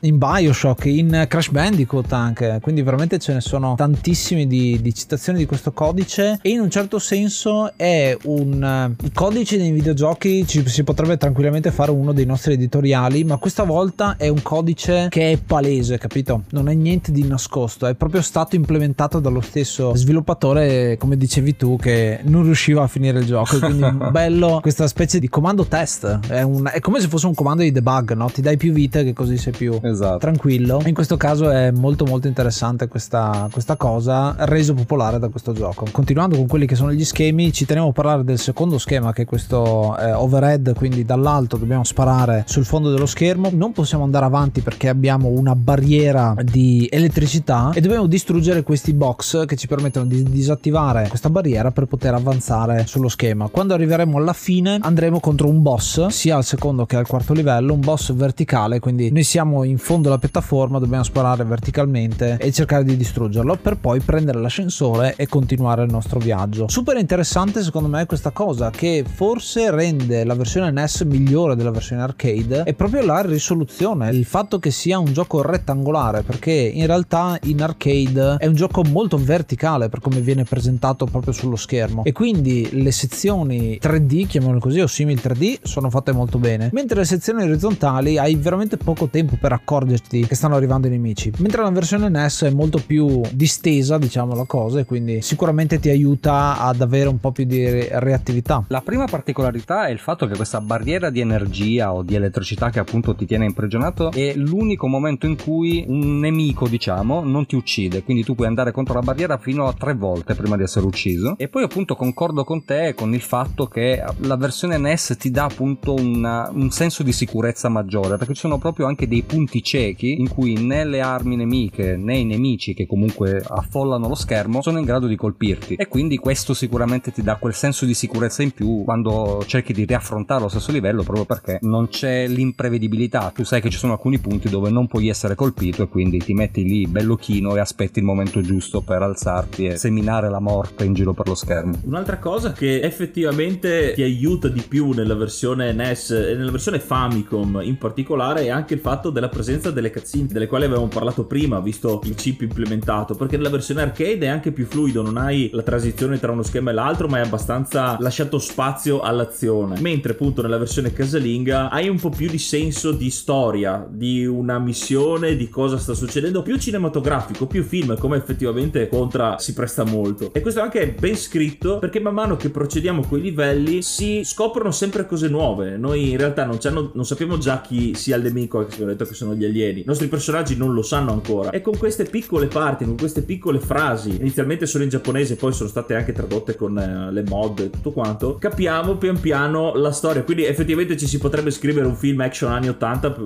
in Bioshock, in Crash Bandicoot anche, quindi veramente ce ne sono tantissimi di citazioni di questo codice. E in un certo senso è il codice dei videogiochi, si potrebbe tranquillamente fare uno dei nostri editoriali, ma questa volta è un codice che è palese, capito? Non è niente di nascosto, è proprio stato implementato dallo stesso sviluppatore, come dicevi tu, che non riusciva a finire il gioco, quindi bello questa specie di comando test, è come se fosse un comando di debug, no? Ti dai più vite che così sei più tranquillo. In questo caso è molto molto interessante questa cosa, reso popolare da questo gioco. Continuando con quelli che sono gli schemi, ci teniamo a parlare del secondo schema, che è questo overhead, quindi dall'alto dobbiamo sparare sul fondo dello schermo, non possiamo andare avanti perché abbiamo una barriera di elettricità e dobbiamo distruggere questi box che ci permettono di disattivare questa barriera per poter avanzare sullo schema. Quando arriveremo alla fine andremo contro un boss, sia al secondo che al quarto livello, un boss verticale, quindi noi siamo in fondo alla piattaforma, dobbiamo sparare verticalmente e cercare di distruggerlo per poi prendere l'ascensore e continuare il nostro viaggio. Super interessante secondo me questa cosa, che forse rende la versione NES migliore della versione arcade, è proprio la risoluzione, il fatto che sia un gioco rettangolare, perché in realtà in arcade è un gioco molto verticale per come viene presentato proprio sullo schermo, e quindi le sezioni 3D, chiamiamole così, o simil 3D, sono fatte molto bene, mentre le sezioni orizzontali hai veramente poco tempo per accorgerti che stanno arrivando i nemici, mentre la versione NES è molto più distesa, diciamo la cosa, e quindi sicuramente ti aiuta ad avere un po' più di reattività. La prima particolarità è il fatto che questa barriera di energia o di elettricità che appunto ti tiene imprigionato è l'unico momento in cui un nemico, diciamo, non ti uccide, quindi tu puoi andare contro la barriera fino a 3 volte prima di essere ucciso. E poi appunto concordo con te con il fatto che la versione NES ti dà appunto un senso di sicurezza maggiore, perché ci sono proprio anche dei punti ciechi in cui né le armi nemiche né i nemici, che comunque affollano lo schermo, sono in grado di colpirti, e quindi questo sicuramente ti dà quel senso di sicurezza in più quando cerchi di riaffrontare lo stesso livello, proprio perché non c'è l'imprevedibilità, tu sai che ci sono alcuni punti dove non puoi essere colpito e quindi ti metti lì bello chino e aspetti il momento giusto per alzarti e seminare la morte in giro per lo schermo. Un'altra cosa che effettivamente ti aiuta di più nella versione NES e nella versione Famicom in particolare è anche il fatto della presenza delle cutscene, delle quali avevamo parlato prima, visto il chip implementato, perché nella versione arcade è anche più fluido, non hai la transizione tra uno schema e l'altro, ma è abbastanza lasciato spazio all'azione, mentre appunto nella versione casalinga hai un po' più di senso di storia, di una missione, di cosa sta succedendo, più cinematografico, più film, come effettivamente Contra si presta molto. E questo anche è ben scritto, perché man mano che procediamo coi livelli si scoprono sempre cose nuove. Noi in realtà non sappiamo già chi sia il nemico, anche se abbiamo detto che sono gli alieni, i nostri personaggi non lo sanno ancora, e con queste piccole parti, con queste piccole frasi, inizialmente solo in giapponese, poi sono state anche tradotte con le mod e tutto quanto, capiamo pian piano la storia. Quindi effettivamente ci si potrebbe scrivere un film action anni 80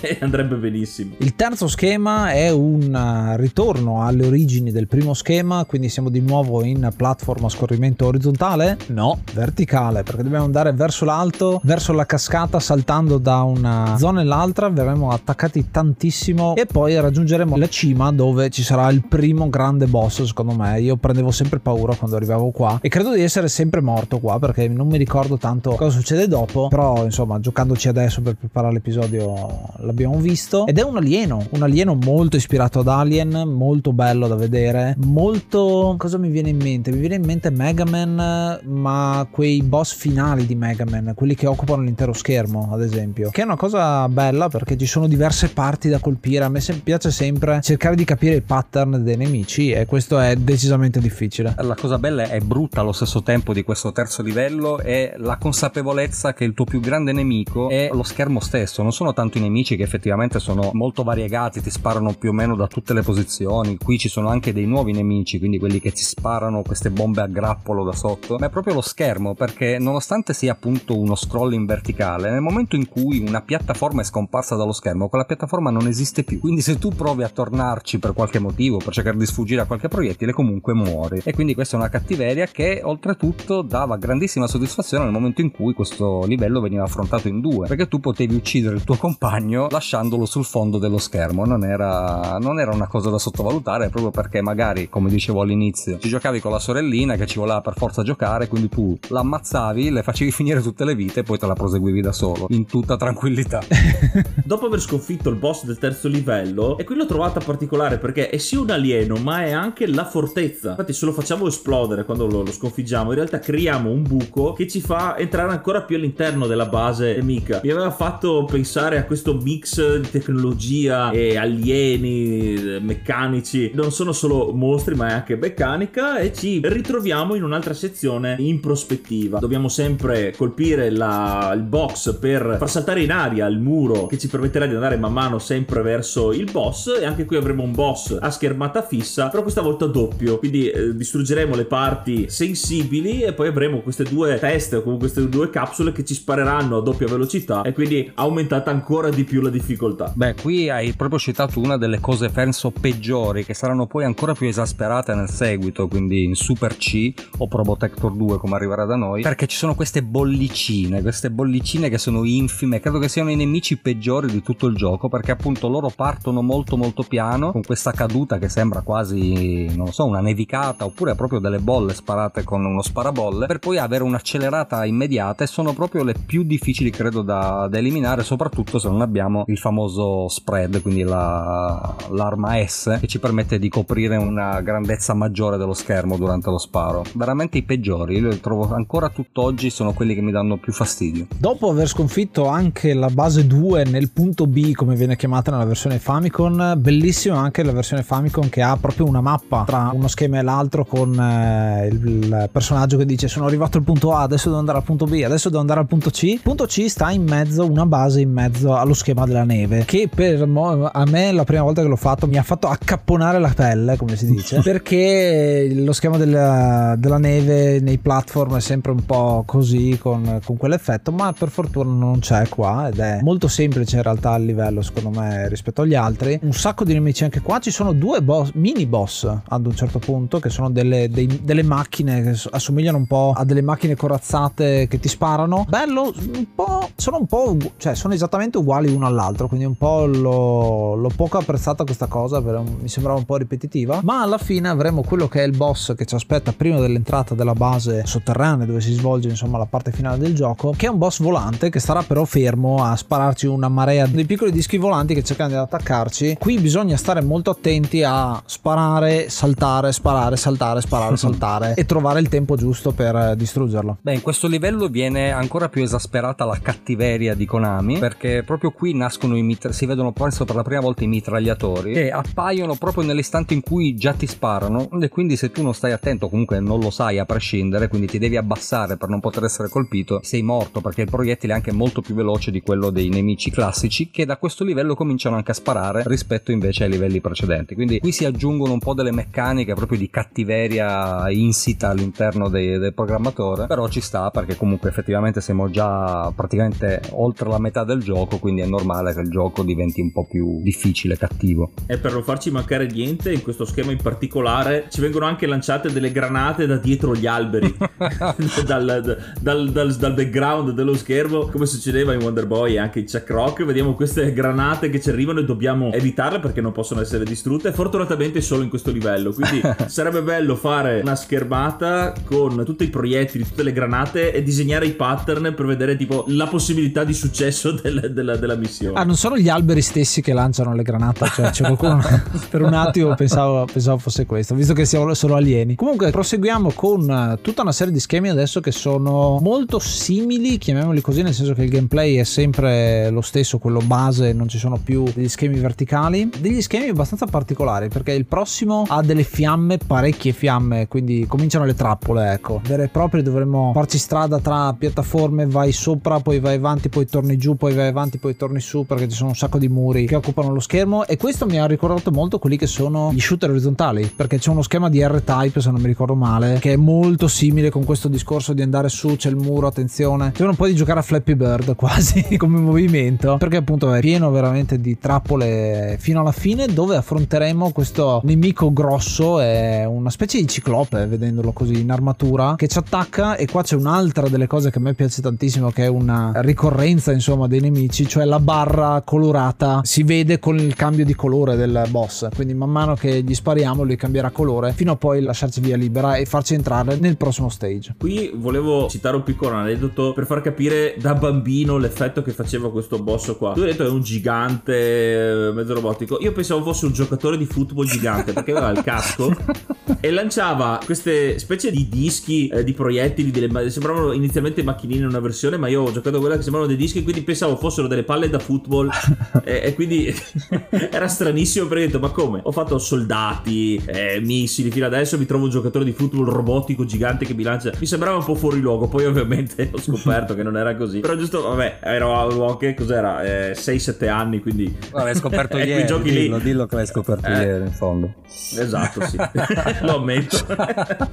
e andrebbe benissimo. Il terzo schema è un ritorno alle origini del primo schema, quindi siamo di nuovo in platform a scorrimento orizzontale, no, verticale, perché dobbiamo andare verso l'alto, verso la cascata, saltando da una zona e l'altra, verremo attaccati tantissimo e poi raggiungeremo la cima dove ci sarà il primo grande boss. Secondo me, io prendevo sempre paura quando arrivavo qua e credo di essere sempre morto qua, perché non mi ricordo tanto cosa succede dopo, però insomma giocandoci adesso per preparare l'episodio l'abbiamo visto, ed è un alieno molto ispirato ad Alien, molto bello da vedere, molto... cosa mi viene in mente? Mi viene in mente Mega Man, ma quei boss finali di Mega Man, quelli che occupano l'intero schermo ad esempio, che è una cosa bella perché ci sono diverse parti da colpire. A me piace sempre cercare di capire il pattern dei nemici e questo è decisamente difficile. La cosa bella e brutta allo stesso tempo di questo terzo livello è la consapevolezza che il tuo più grande nemico è lo schermo stesso, non sono tanto i nemici che effettivamente sono molto variegati, ti sparano più o meno da tutte le posizioni, qui ci sono anche dei nuovi nemici, quindi quelli che ti sparano queste bombe a grappolo da sotto, ma è proprio lo schermo, perché nonostante sia appunto uno scrolling verticale, nel momento in cui una piattaforma è scomparsa dallo schermo, quella piattaforma non esiste più, quindi se tu provi a tornarci per qualche motivo, per cercare di sfuggire a qualche proiettile, comunque muori. E quindi questa è una cattiveria che oltretutto dava grandissima soddisfazione nel momento in cui questo livello veniva affrontato in due, perché tu potevi uccidere il tuo compagno lasciandolo sul fondo dello schermo. Non era una cosa da sottovalutare, proprio perché magari, come dicevo all'inizio, ci giocavi con la sorellina che ci voleva per forza giocare, quindi tu l'ammazzavi, le facevi finire tutte le vite e poi te la proseguivi da solo in tutta tranquillità. Dopo aver sconfitto il boss del terzo livello, e qui l'ho trovata particolare perché è sì un alieno ma è anche la fortezza, infatti se lo facciamo esplodere quando lo sconfiggiamo in realtà creiamo un buco che ci fa entrare ancora più all'interno della base nemica. Mi aveva fatto pensare a questo mix di tecnologia e alieni meccanici, non sono solo mostri ma è anche meccanica, e ci ritroviamo in un'altra sezione in prospettiva. Dobbiamo sempre colpire il box per far saltare in aria il muro che ci permetterà di andare man mano sempre verso il boss, e anche qui avremo un boss a schermata fissa però questa volta doppio, quindi distruggeremo le parti sensibili e poi avremo queste due teste o comunque queste due capsule che ci spareranno a doppia velocità e quindi aumentata ancora di più la difficoltà. Beh, qui hai proprio citato una delle cose penso peggiori che saranno poi ancora più esasperate nel seguito, quindi in Super C o Probotector 2 come arriverà da noi, perché ci sono queste bollicine che sono infime, credo che siano i nemici peggiori di tutto il gioco, perché appunto loro partono molto piano con questa caduta che sembra quasi, non lo so, una nevicata oppure proprio delle bolle sparate con uno sparabolle, per poi avere un'accelerata immediata, e sono proprio le più difficili credo da eliminare, soprattutto se non abbiamo il famoso spread, quindi l'arma S che ci permette di coprire una grandezza maggiore dello schermo durante lo sparo. Veramente i peggiori, io li trovo ancora tutt'oggi, sono quelli che mi danno più fastidio. Dopo aver sconfitto anche la base 2 nel punto B, come viene chiamata nella versione Famicom, bellissima anche la versione Famicom che ha proprio una mappa tra uno schema e l'altro con il personaggio che dice sono arrivato al punto A, adesso devo andare al punto B, adesso devo andare al punto C. Il punto C sta in mezzo, una base in mezzo allo schema della neve, che a me la prima volta che l'ho fatto mi ha fatto accapponare la pelle, come si dice, perché lo schema della neve nei platform è sempre un po' così con quell'effetto, ma per fortuna non c'è qua ed è molto semplice in realtà il livello secondo me rispetto agli altri. Un sacco di nemici anche qua, ci sono due boss, mini boss ad un certo punto, che sono delle macchine che assomigliano un po' a delle macchine corazzate che ti sparano, bello, sono esattamente uguali uno all'altro, quindi un po' l'ho poco apprezzata questa cosa, però mi sembrava un po' ripetitiva, ma alla fine avremo quello che è il boss che ci aspetta prima dell'entrata della base sotterranea dove si svolge insomma la parte finale del gioco, che è un boss volante che starà però fermo a spararci una marea di piccoli dischi volanti che cercano di attaccarci. Qui bisogna stare molto attenti a sparare, saltare saltare e trovare il tempo giusto per distruggerlo. Beh, in questo livello viene ancora più esasperata la cattiveria di Konami, perché proprio qui nascono si vedono penso per la prima volta i mitragliatori, che appaiono proprio nell'istante in cui già ti sparano, e quindi se tu non stai attento, comunque non lo sai a prescindere, quindi ti devi abbassare per non poter essere colpito, sei morto, perché il proiettile è anche molto più veloce di quello dei nemici classici, che da questo livello cominciano anche a sparare rispetto invece ai livelli precedenti. Quindi qui si aggiungono un po' delle meccaniche proprio di cattiveria insita all'interno del programmatore, però ci sta, perché comunque effettivamente siamo già praticamente oltre la metà del gioco, quindi è normale che il gioco diventi un po' più difficile, cattivo. E per non farci mancare niente in questo schema in particolare ci vengono anche lanciate delle granate da dietro gli alberi dal background dello schermo, come succedeva in Wonder Boy e anche in Chuck Rock. Vediamo queste granate che ci arrivano e dobbiamo evitarle perché non possono essere distrutte, fortunatamente solo in questo livello, quindi sarebbe bello fare una schermata con tutti i proiettili, tutte le granate, e disegnare i pattern per vedere tipo la possibilità di successo della missione. Ah, non sono gli alberi stessi che lanciano le granate, cioè c'è qualcuno per un attimo pensavo fosse questo, visto che siamo solo alieni. Comunque proseguiamo con tutta una serie di schemi adesso che sono molto simili, chiamiamoli così, nel senso che il gameplay è sempre lo stesso, quello base, non ci sono più degli schemi verticali, degli schemi abbastanza particolari, perché il prossimo ha delle fiamme, parecchie fiamme, quindi cominciano le trappole, ecco, vere e proprie. Dovremmo farci strada tra piattaforme, vai sopra, poi vai avanti, poi torni giù, poi vai avanti, poi torni su, perché ci sono un sacco di muri che occupano lo schermo. E questo mi ha ricordato molto quelli che sono gli shooter orizzontali, perché c'è uno schema di R-Type, se non mi ricordo male, che è molto simile, con questo discorso di andare su, c'è il muro, attenzione, sembra un po' di giocare a Flappy Bird quasi come movimento, perché appunto è pieno veramente di trappole fino alla fine, dove affronteremo questo nemico grosso, è una specie di ciclope, vedendolo così, in armatura, che ci attacca. E qua c'è un'altra delle cose che a me piace tantissimo, che è una ricorrenza insomma dei nemici, cioè la barra colorata si vede con il cambio di colore del boss, quindi man mano che gli spariamo lui cambierà colore fino a poi lasciarci via libera e farci entrare nel prossimo stage. Qui volevo citare un piccolo aneddoto per far capire da bambino l'effetto che faceva questo boss qua. Tu hai detto è un gigante mezzo robotico, io pensavo fosse un giocatore di football gigante, perché aveva il casco e lanciava queste specie di dischi di proiettili, sembravano inizialmente macchinine in una versione, ma io ho giocato a quella che sembravano dei dischi, quindi pensavo fossero delle palle da football e quindi era stranissimo, perché ho detto ma come? Ho fatto soldati, missili, fino adesso mi trovo un giocatore di football robotico gigante che mi lancia, mi sembrava un po' fuori luogo, poi ovviamente ho scoperto che non era così, però giusto, vabbè, ero anche, cos'era, 6-7 anni, quindi l'hai scoperto ieri, giochi dillo, lì. Dillo che l'hai scoperto ieri, in fondo, esatto, sì. Lo ammetto.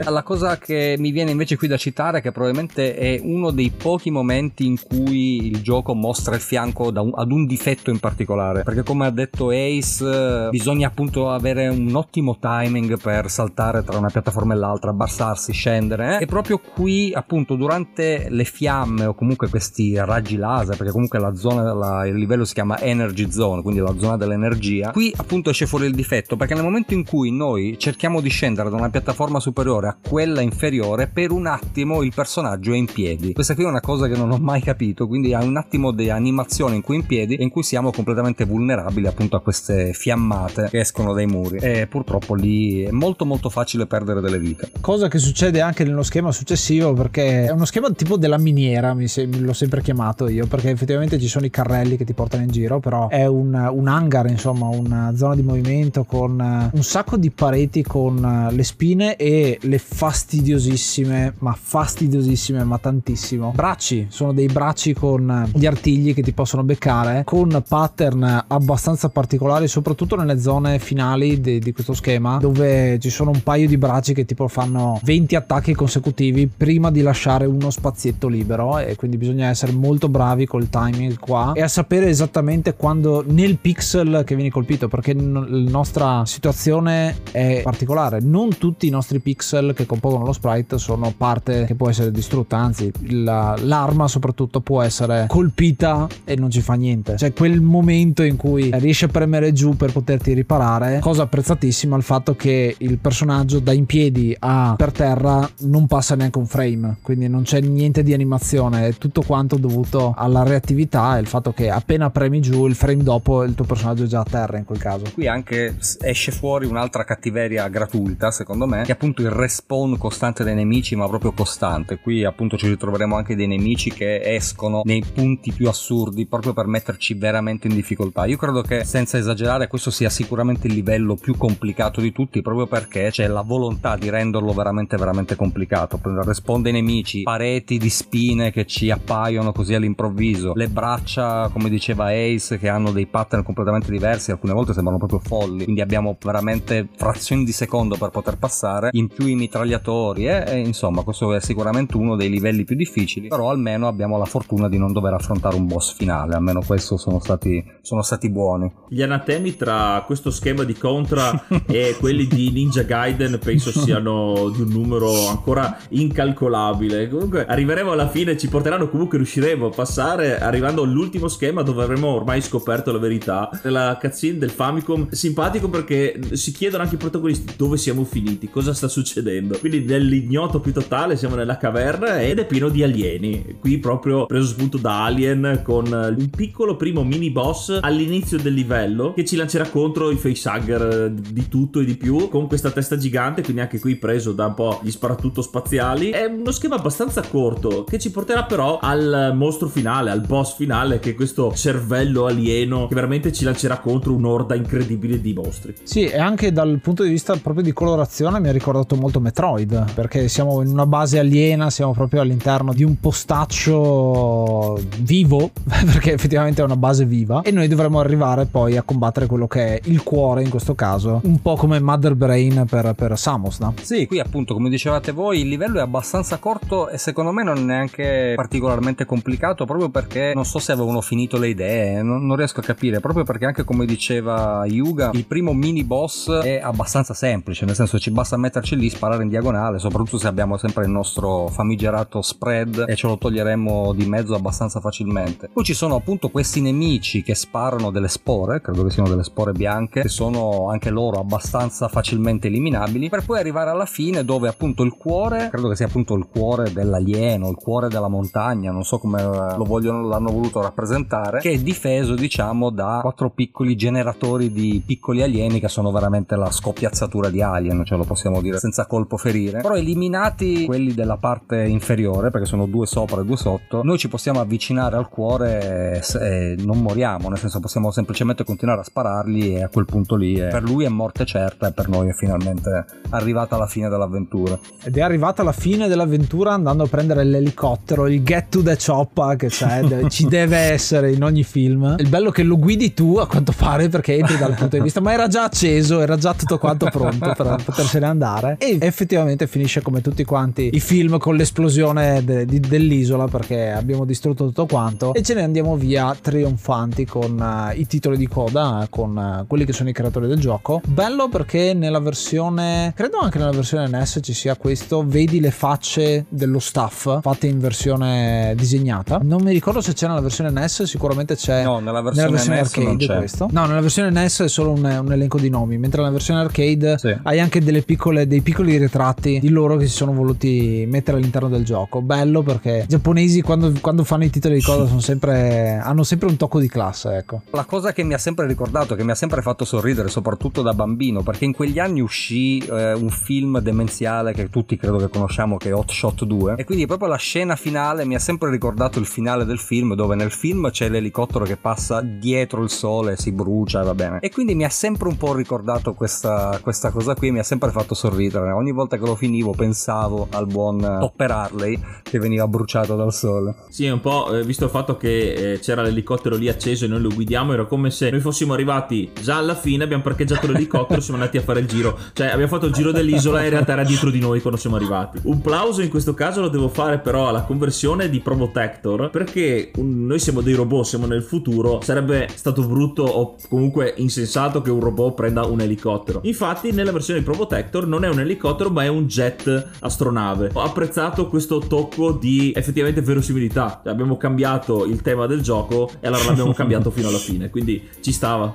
La cosa che mi viene invece qui da citare, che probabilmente è uno dei pochi momenti in cui il gioco mostra il fianco ad un difetto in particolare, perché come ha detto Ace bisogna appunto avere un ottimo timing per saltare tra una piattaforma e l'altra, abbassarsi, scendere, e proprio qui appunto durante le fiamme o comunque questi raggi laser, perché comunque la zona, il livello si chiama Energy Zone, quindi la zona dell'energia, qui appunto esce fuori il difetto, perché nel momento in cui noi cerchiamo di scendere da una piattaforma superiore a quella inferiore, per un attimo il personaggio è in piedi. Questa qui è una cosa che non ho mai capito, quindi ha un attimo di animazione in cui è in piedi e in cui siamo completamente vulnerabili appunto a queste fiammate che escono dai muri, e purtroppo lì è molto molto facile perdere delle vite, cosa che succede anche nello schema successivo, perché è uno schema tipo della miniera, l'ho sempre chiamato io, perché effettivamente ci sono i carrelli che ti portano in giro, però è un hangar, insomma una zona di movimento con un sacco di pareti con le spine e le fastidiosissime ma tantissimo bracci, sono dei bracci con gli artigli che ti possono beccare, con pattern abbastanza particolari, soprattutto nelle zone finali di questo schema, dove ci sono un paio di bracci che tipo fanno 20 attacchi consecutivi prima di lasciare uno spazietto libero, e quindi bisogna essere molto bravi col timing qua e a sapere esattamente quando nel pixel che vieni colpito, perché la nostra situazione è particolare, non tutti i nostri pixel che compongono lo sprite sono parte che può essere distrutta, anzi l'arma soprattutto può essere colpita e non ci fa niente, cioè quel momento in cui riesci a premere giù per poterti riparare, cosa apprezzatissima, il fatto che il personaggio da in piedi a per terra non passa neanche un frame, quindi non c'è niente di animazione, è tutto quanto dovuto alla reattività e il fatto che appena premi giù il frame dopo il tuo personaggio è già a terra. In quel caso qui anche esce fuori un'altra cattiveria gratuita secondo me, che è appunto il respawn costante dei nemici, ma proprio costante. Qui appunto ci ritroveremo anche dei nemici che escono nei punti più assurdi proprio per metterci veramente in difficoltà. Io credo che, senza esagerare, questo sia sicuramente il livello più complicato di tutti, proprio perché c'è la volontà di renderlo veramente veramente complicato. Responde ai nemici, pareti di spine che ci appaiono così all'improvviso, le braccia come diceva Ace che hanno dei pattern completamente diversi, alcune volte sembrano proprio folli, quindi abbiamo veramente frazioni di secondo per poter passare, in più i mitragliatori e insomma questo è sicuramente uno dei livelli più difficili, però almeno abbiamo la fortuna di non dover affrontare un boss finale, almeno questo sono stati buoni. Gli anatemi tra questo schema di Contra e quelli di Ninja Gaiden penso siano di un numero ancora incalcolabile, comunque arriveremo alla fine, ci porteranno, comunque riusciremo a passare arrivando all'ultimo schema dove avremo ormai scoperto la verità. La cutscene del Famicom, simpatico perché si chiedono anche i protagonisti dove siamo finiti, infiniti, cosa sta succedendo? Quindi nell'ignoto più totale siamo nella caverna ed è pieno di alieni, qui proprio preso spunto da Alien, con un piccolo primo mini boss all'inizio del livello che ci lancerà contro i facehugger di tutto e di più, con questa testa gigante, quindi anche qui preso da un po' gli sparatutto spaziali. È uno schema abbastanza corto che ci porterà però al mostro finale, al boss finale, che è questo cervello alieno che veramente ci lancerà contro un'orda incredibile di mostri. Sì, e anche dal punto di vista proprio di colorazione mi ha ricordato molto Metroid, perché siamo in una base aliena, siamo proprio all'interno di un postaccio vivo, perché effettivamente è una base viva, e noi dovremo arrivare poi a combattere quello che è il cuore, in questo caso un po' come Mother Brain per Samus, no? Sì, qui appunto come dicevate voi il livello è abbastanza corto e secondo me non è neanche particolarmente complicato, proprio perché non so se avevano finito le idee, non riesco a capire, proprio perché anche come diceva Yuga il primo mini boss è abbastanza semplice, nel senso ci basta metterci lì, sparare in diagonale, soprattutto se abbiamo sempre il nostro famigerato spread e ce lo toglieremo di mezzo abbastanza facilmente. Poi ci sono appunto questi nemici che sparano delle spore, credo che siano delle spore bianche, che sono anche loro abbastanza facilmente eliminabili, per poi arrivare alla fine dove appunto il cuore, credo che sia appunto il cuore dell'alieno, il cuore della montagna, non so come lo vogliono, l'hanno voluto rappresentare, che è difeso diciamo da quattro piccoli generatori di piccoli alieni che sono veramente la scoppiazzatura di Alien, ce lo possiamo dire senza colpo ferire. Però eliminati quelli della parte inferiore, perché sono due sopra e due sotto, noi ci possiamo avvicinare al cuore e non moriamo, nel senso possiamo semplicemente continuare a sparargli, e a quel punto lì per lui è morte certa e per noi è finalmente arrivata la fine dell'avventura. Ed è arrivata la fine dell'avventura andando a prendere l'elicottero, il get to the choppa che c'è, ci deve essere in ogni film. Il bello che lo guidi tu a quanto pare, perché entri dal punto di vista, ma era già acceso, era già tutto quanto pronto per potersene andare, e effettivamente finisce come tutti quanti i film con l'esplosione dell'isola, perché abbiamo distrutto tutto quanto e ce ne andiamo via trionfanti con i titoli di coda, con quelli che sono i creatori del gioco. Bello perché nella versione, credo anche nella versione NES ci sia questo, vedi le facce dello staff fatte in versione disegnata, non mi ricordo se c'è nella versione NES, sicuramente c'è. No, nella versione NES arcade non c'è questo. No, nella versione NES è solo un elenco di nomi, mentre nella versione arcade sì, hai anche dei piccoli ritratti di loro che si sono voluti mettere all'interno del gioco. Bello perché i giapponesi quando fanno i titoli di coda sono sempre, hanno sempre un tocco di classe, ecco. La cosa che mi ha sempre ricordato, che mi ha sempre fatto sorridere soprattutto da bambino, perché in quegli anni uscì un film demenziale che tutti credo che conosciamo, che è Hot Shot 2, e quindi proprio la scena finale mi ha sempre ricordato il finale del film, dove nel film c'è l'elicottero che passa dietro il sole, si brucia, va bene, e quindi mi ha sempre un po' ricordato questa cosa qui, mi ha sempre fatto sorridere. Ogni volta che lo finivo pensavo al buon Topper Harley che veniva bruciato dal sole. Sì, un po' visto il fatto che c'era l'elicottero lì acceso e noi lo guidiamo, era come se noi fossimo arrivati già alla fine, abbiamo parcheggiato l'elicottero, siamo andati a fare il giro, cioè abbiamo fatto il giro dell'isola e in realtà era dietro di noi quando siamo arrivati. Un plauso in questo caso lo devo fare però alla conversione di Probotector, perché noi siamo dei robot, siamo nel futuro, sarebbe stato brutto o comunque insensato che un robot prenda un elicottero. Infatti nella versione di Probotector non è un elicottero ma è un jet astronave. Ho apprezzato questo tocco di effettivamente verosimilità, abbiamo cambiato il tema del gioco e allora l'abbiamo cambiato fino alla fine, quindi ci stava.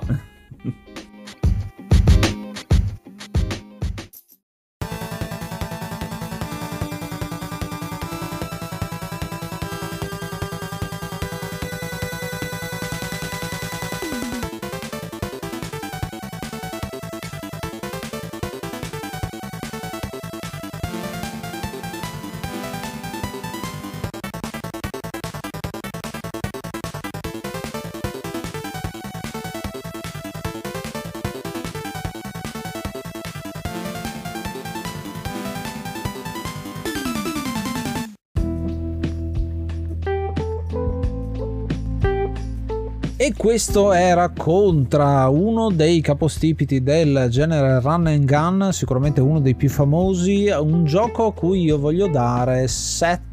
E questo era Contra, uno dei capostipiti del genere run and gun, sicuramente uno dei più famosi, un gioco a cui io voglio dare 7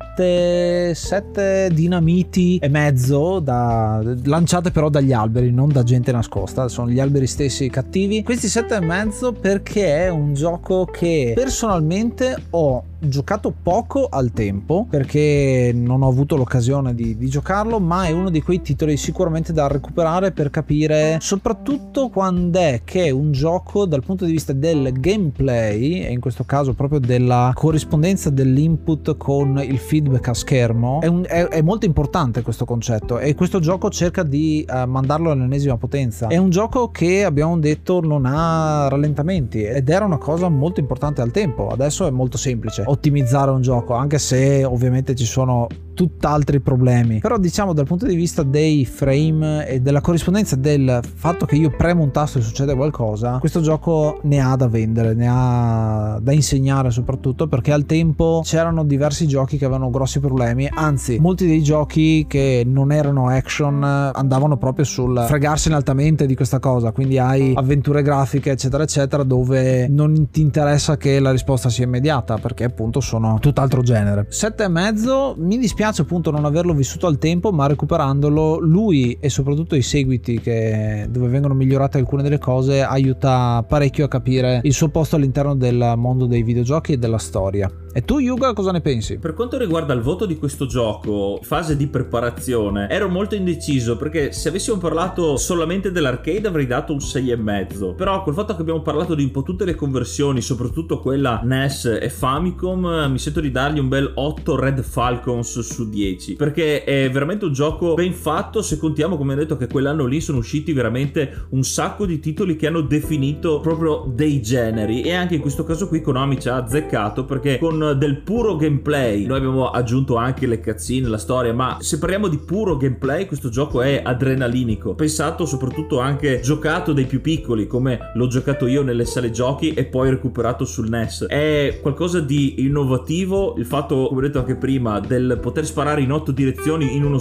dinamiti e mezzo, lanciate però dagli alberi, non da gente nascosta, sono gli alberi stessi i cattivi. Questi 7 e mezzo perché è un gioco che personalmente ho giocato poco al tempo perché non ho avuto l'occasione di giocarlo, ma è uno di quei titoli sicuramente da recuperare per capire soprattutto quando è che un gioco dal punto di vista del gameplay, e in questo caso proprio della corrispondenza dell'input con il feedback a schermo, è molto importante questo concetto, e questo gioco cerca di mandarlo all'ennesima potenza. È un gioco che abbiamo detto non ha rallentamenti ed era una cosa molto importante al tempo. Adesso è molto semplice ottimizzare un gioco, anche se ovviamente ci sono tutt'altri problemi, però diciamo dal punto di vista dei frame e della corrispondenza del fatto che io premo un tasto e succede qualcosa, questo gioco ne ha da vendere, ne ha da insegnare, soprattutto perché al tempo c'erano diversi giochi che avevano grossi problemi, anzi molti dei giochi che non erano action andavano proprio sul fregarsene altamente di questa cosa, quindi hai avventure grafiche eccetera eccetera dove non ti interessa che la risposta sia immediata perché appunto sono tutt'altro genere. 7,5, mi dispiace appunto non averlo vissuto al tempo, ma recuperandolo lui e soprattutto i seguiti dove vengono migliorate alcune delle cose aiuta parecchio a capire il suo posto all'interno del mondo dei videogiochi e della storia. E tu Yuga cosa ne pensi? Per quanto riguarda il voto di questo gioco, fase di preparazione, ero molto indeciso perché se avessimo parlato solamente dell'arcade avrei dato un 6,5, però col fatto che abbiamo parlato di un po' tutte le conversioni, soprattutto quella NES e Famicom, mi sento di dargli un bel 8 Red Falcons su 10, perché è veramente un gioco ben fatto, se contiamo come ho detto che quell'anno lì sono usciti veramente un sacco di titoli che hanno definito proprio dei generi, e anche in questo caso qui Konami ci ha azzeccato perché con del puro gameplay, noi abbiamo aggiunto anche le cutscene, la storia, ma se parliamo di puro gameplay questo gioco è adrenalinico, pensato soprattutto anche giocato dai più piccoli come l'ho giocato io nelle sale giochi e poi recuperato sul NES. È qualcosa di innovativo il fatto, come ho detto anche prima, del poter sparare in 8 direzioni in un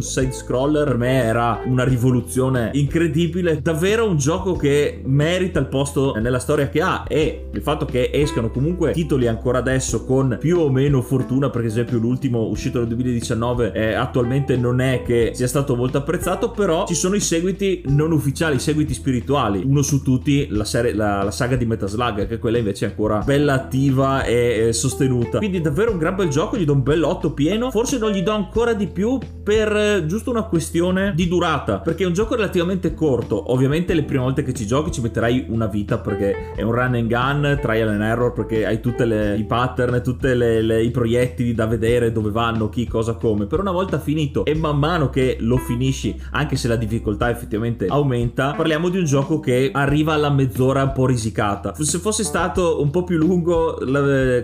side scroller, per me era una rivoluzione incredibile, davvero un gioco che merita il posto nella storia che ha, e il fatto che escano comunque titoli ancora adesso con più o meno fortuna, per esempio l'ultimo uscito nel 2019 attualmente non è che sia stato molto apprezzato, però ci sono i seguiti non ufficiali, i seguiti spirituali, uno su tutti la saga di Metal Slug, che quella invece è ancora bella attiva e sostenuta, quindi davvero un gran bel gioco, gli do un bel 8 pieno, forse non gli do ancora di più per giusto una questione di durata, perché è un gioco relativamente corto, ovviamente le prime volte che ci giochi ci metterai una vita perché è un run and gun, trial and error, perché hai tutte i pattern, tutti i proiettili da vedere, dove vanno, chi, cosa, come, però una volta finito e man mano che lo finisci, anche se la difficoltà effettivamente aumenta, parliamo di un gioco che arriva alla mezz'ora un po' risicata. Se fosse stato un po' più lungo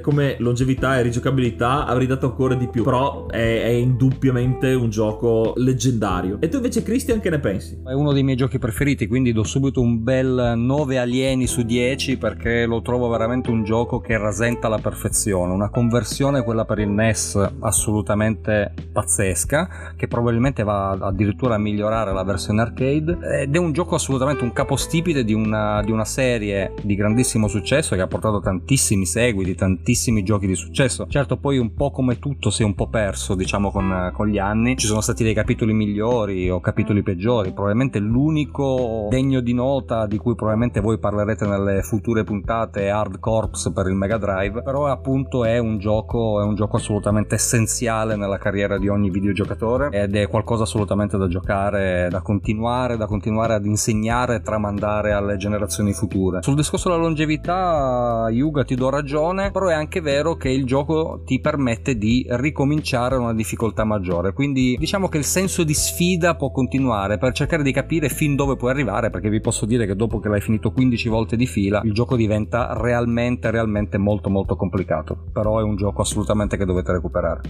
come longevità e rigiocabilità avrei dato ancora di più, però è indubbiamente un gioco leggendario. E tu invece Cristian che ne pensi? È uno dei miei giochi preferiti, quindi do subito un bel 9 alieni su 10 perché lo trovo veramente un gioco che rasenta la perfezione. Una conversione, quella per il NES, assolutamente pazzesca, che probabilmente va addirittura a migliorare la versione arcade, ed è un gioco assolutamente un capostipite di una serie di grandissimo successo che ha portato tantissimi seguiti, tantissimi giochi di successo. Certo poi un po' come tutto si è un po' perso, diciamo, con gli anni ci sono stati dei capitoli migliori o capitoli peggiori, probabilmente l'unico degno di nota, di cui probabilmente voi parlerete nelle future puntate, è Hard Corps per il Mega Drive, però appunto è un gioco assolutamente essenziale nella carriera di ogni videogiocatore, ed è qualcosa assolutamente da giocare, da continuare ad insegnare e tramandare alle generazioni future. Sul discorso della longevità Yuga ti do ragione, però è anche vero che il gioco ti permette di ricominciare una difficoltà maggiore, quindi diciamo che il senso di sfida può continuare per cercare di capire fin dove puoi arrivare, perché vi posso dire che dopo che l'hai finito 15 volte di fila il gioco diventa realmente molto molto complicato. Però è un gioco assolutamente che dovete recuperare.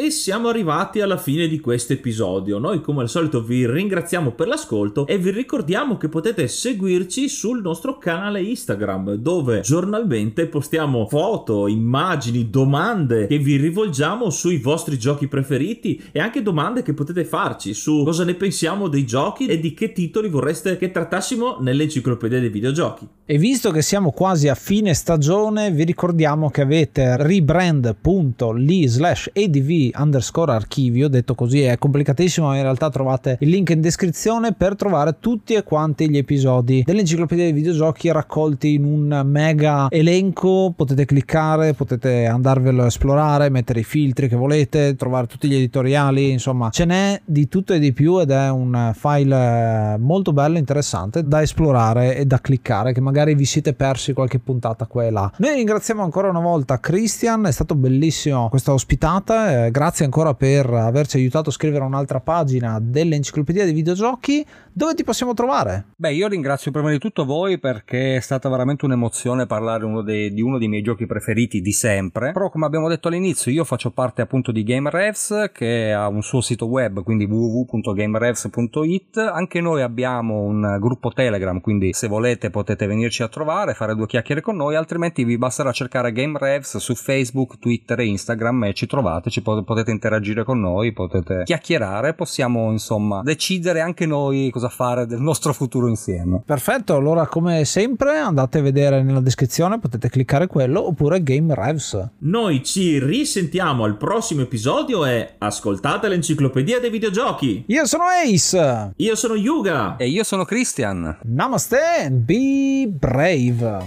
E siamo arrivati alla fine di questo episodio. Noi come al solito vi ringraziamo per l'ascolto e vi ricordiamo che potete seguirci sul nostro canale Instagram, dove giornalmente postiamo foto, immagini, domande che vi rivolgiamo sui vostri giochi preferiti e anche domande che potete farci su cosa ne pensiamo dei giochi e di che titoli vorreste che trattassimo nell'enciclopedia dei videogiochi. E visto che siamo quasi a fine stagione, vi ricordiamo che avete rebrand.ly/edv_archivio, detto così è complicatissimo, ma in realtà trovate il link in descrizione per trovare tutti e quanti gli episodi dell'enciclopedia dei videogiochi raccolti in un mega elenco. Potete cliccare, potete andarvelo a esplorare, mettere i filtri che volete, trovare tutti gli editoriali, insomma ce n'è di tutto e di più, ed è un file molto bello, interessante da esplorare e da cliccare, che magari vi siete persi qualche puntata qua e là. Noi ringraziamo ancora una volta Cristian, è stato bellissimo questa ospitata, grazie ancora per averci aiutato a scrivere un'altra pagina dell'enciclopedia dei videogiochi. Dove ti possiamo trovare? Beh, io ringrazio prima di tutto voi, perché è stata veramente un'emozione parlare di uno dei miei giochi preferiti di sempre. Però come abbiamo detto all'inizio, io faccio parte appunto di GameRefs, che ha un suo sito web, quindi www.gamerefs.it. anche noi abbiamo un gruppo Telegram, quindi se volete potete venirci a trovare, fare due chiacchiere con noi, altrimenti vi basterà cercare GameRefs su Facebook, Twitter e Instagram e ci trovate, potete interagire con noi, potete chiacchierare, possiamo insomma decidere anche noi cosa fare del nostro futuro insieme. Perfetto, allora come sempre andate a vedere nella descrizione, potete cliccare quello oppure GameRefs. Noi ci risentiamo al prossimo episodio e ascoltate l'enciclopedia dei videogiochi. Io sono Ace, io sono Yuga e io sono Cristian. Namaste, be brave.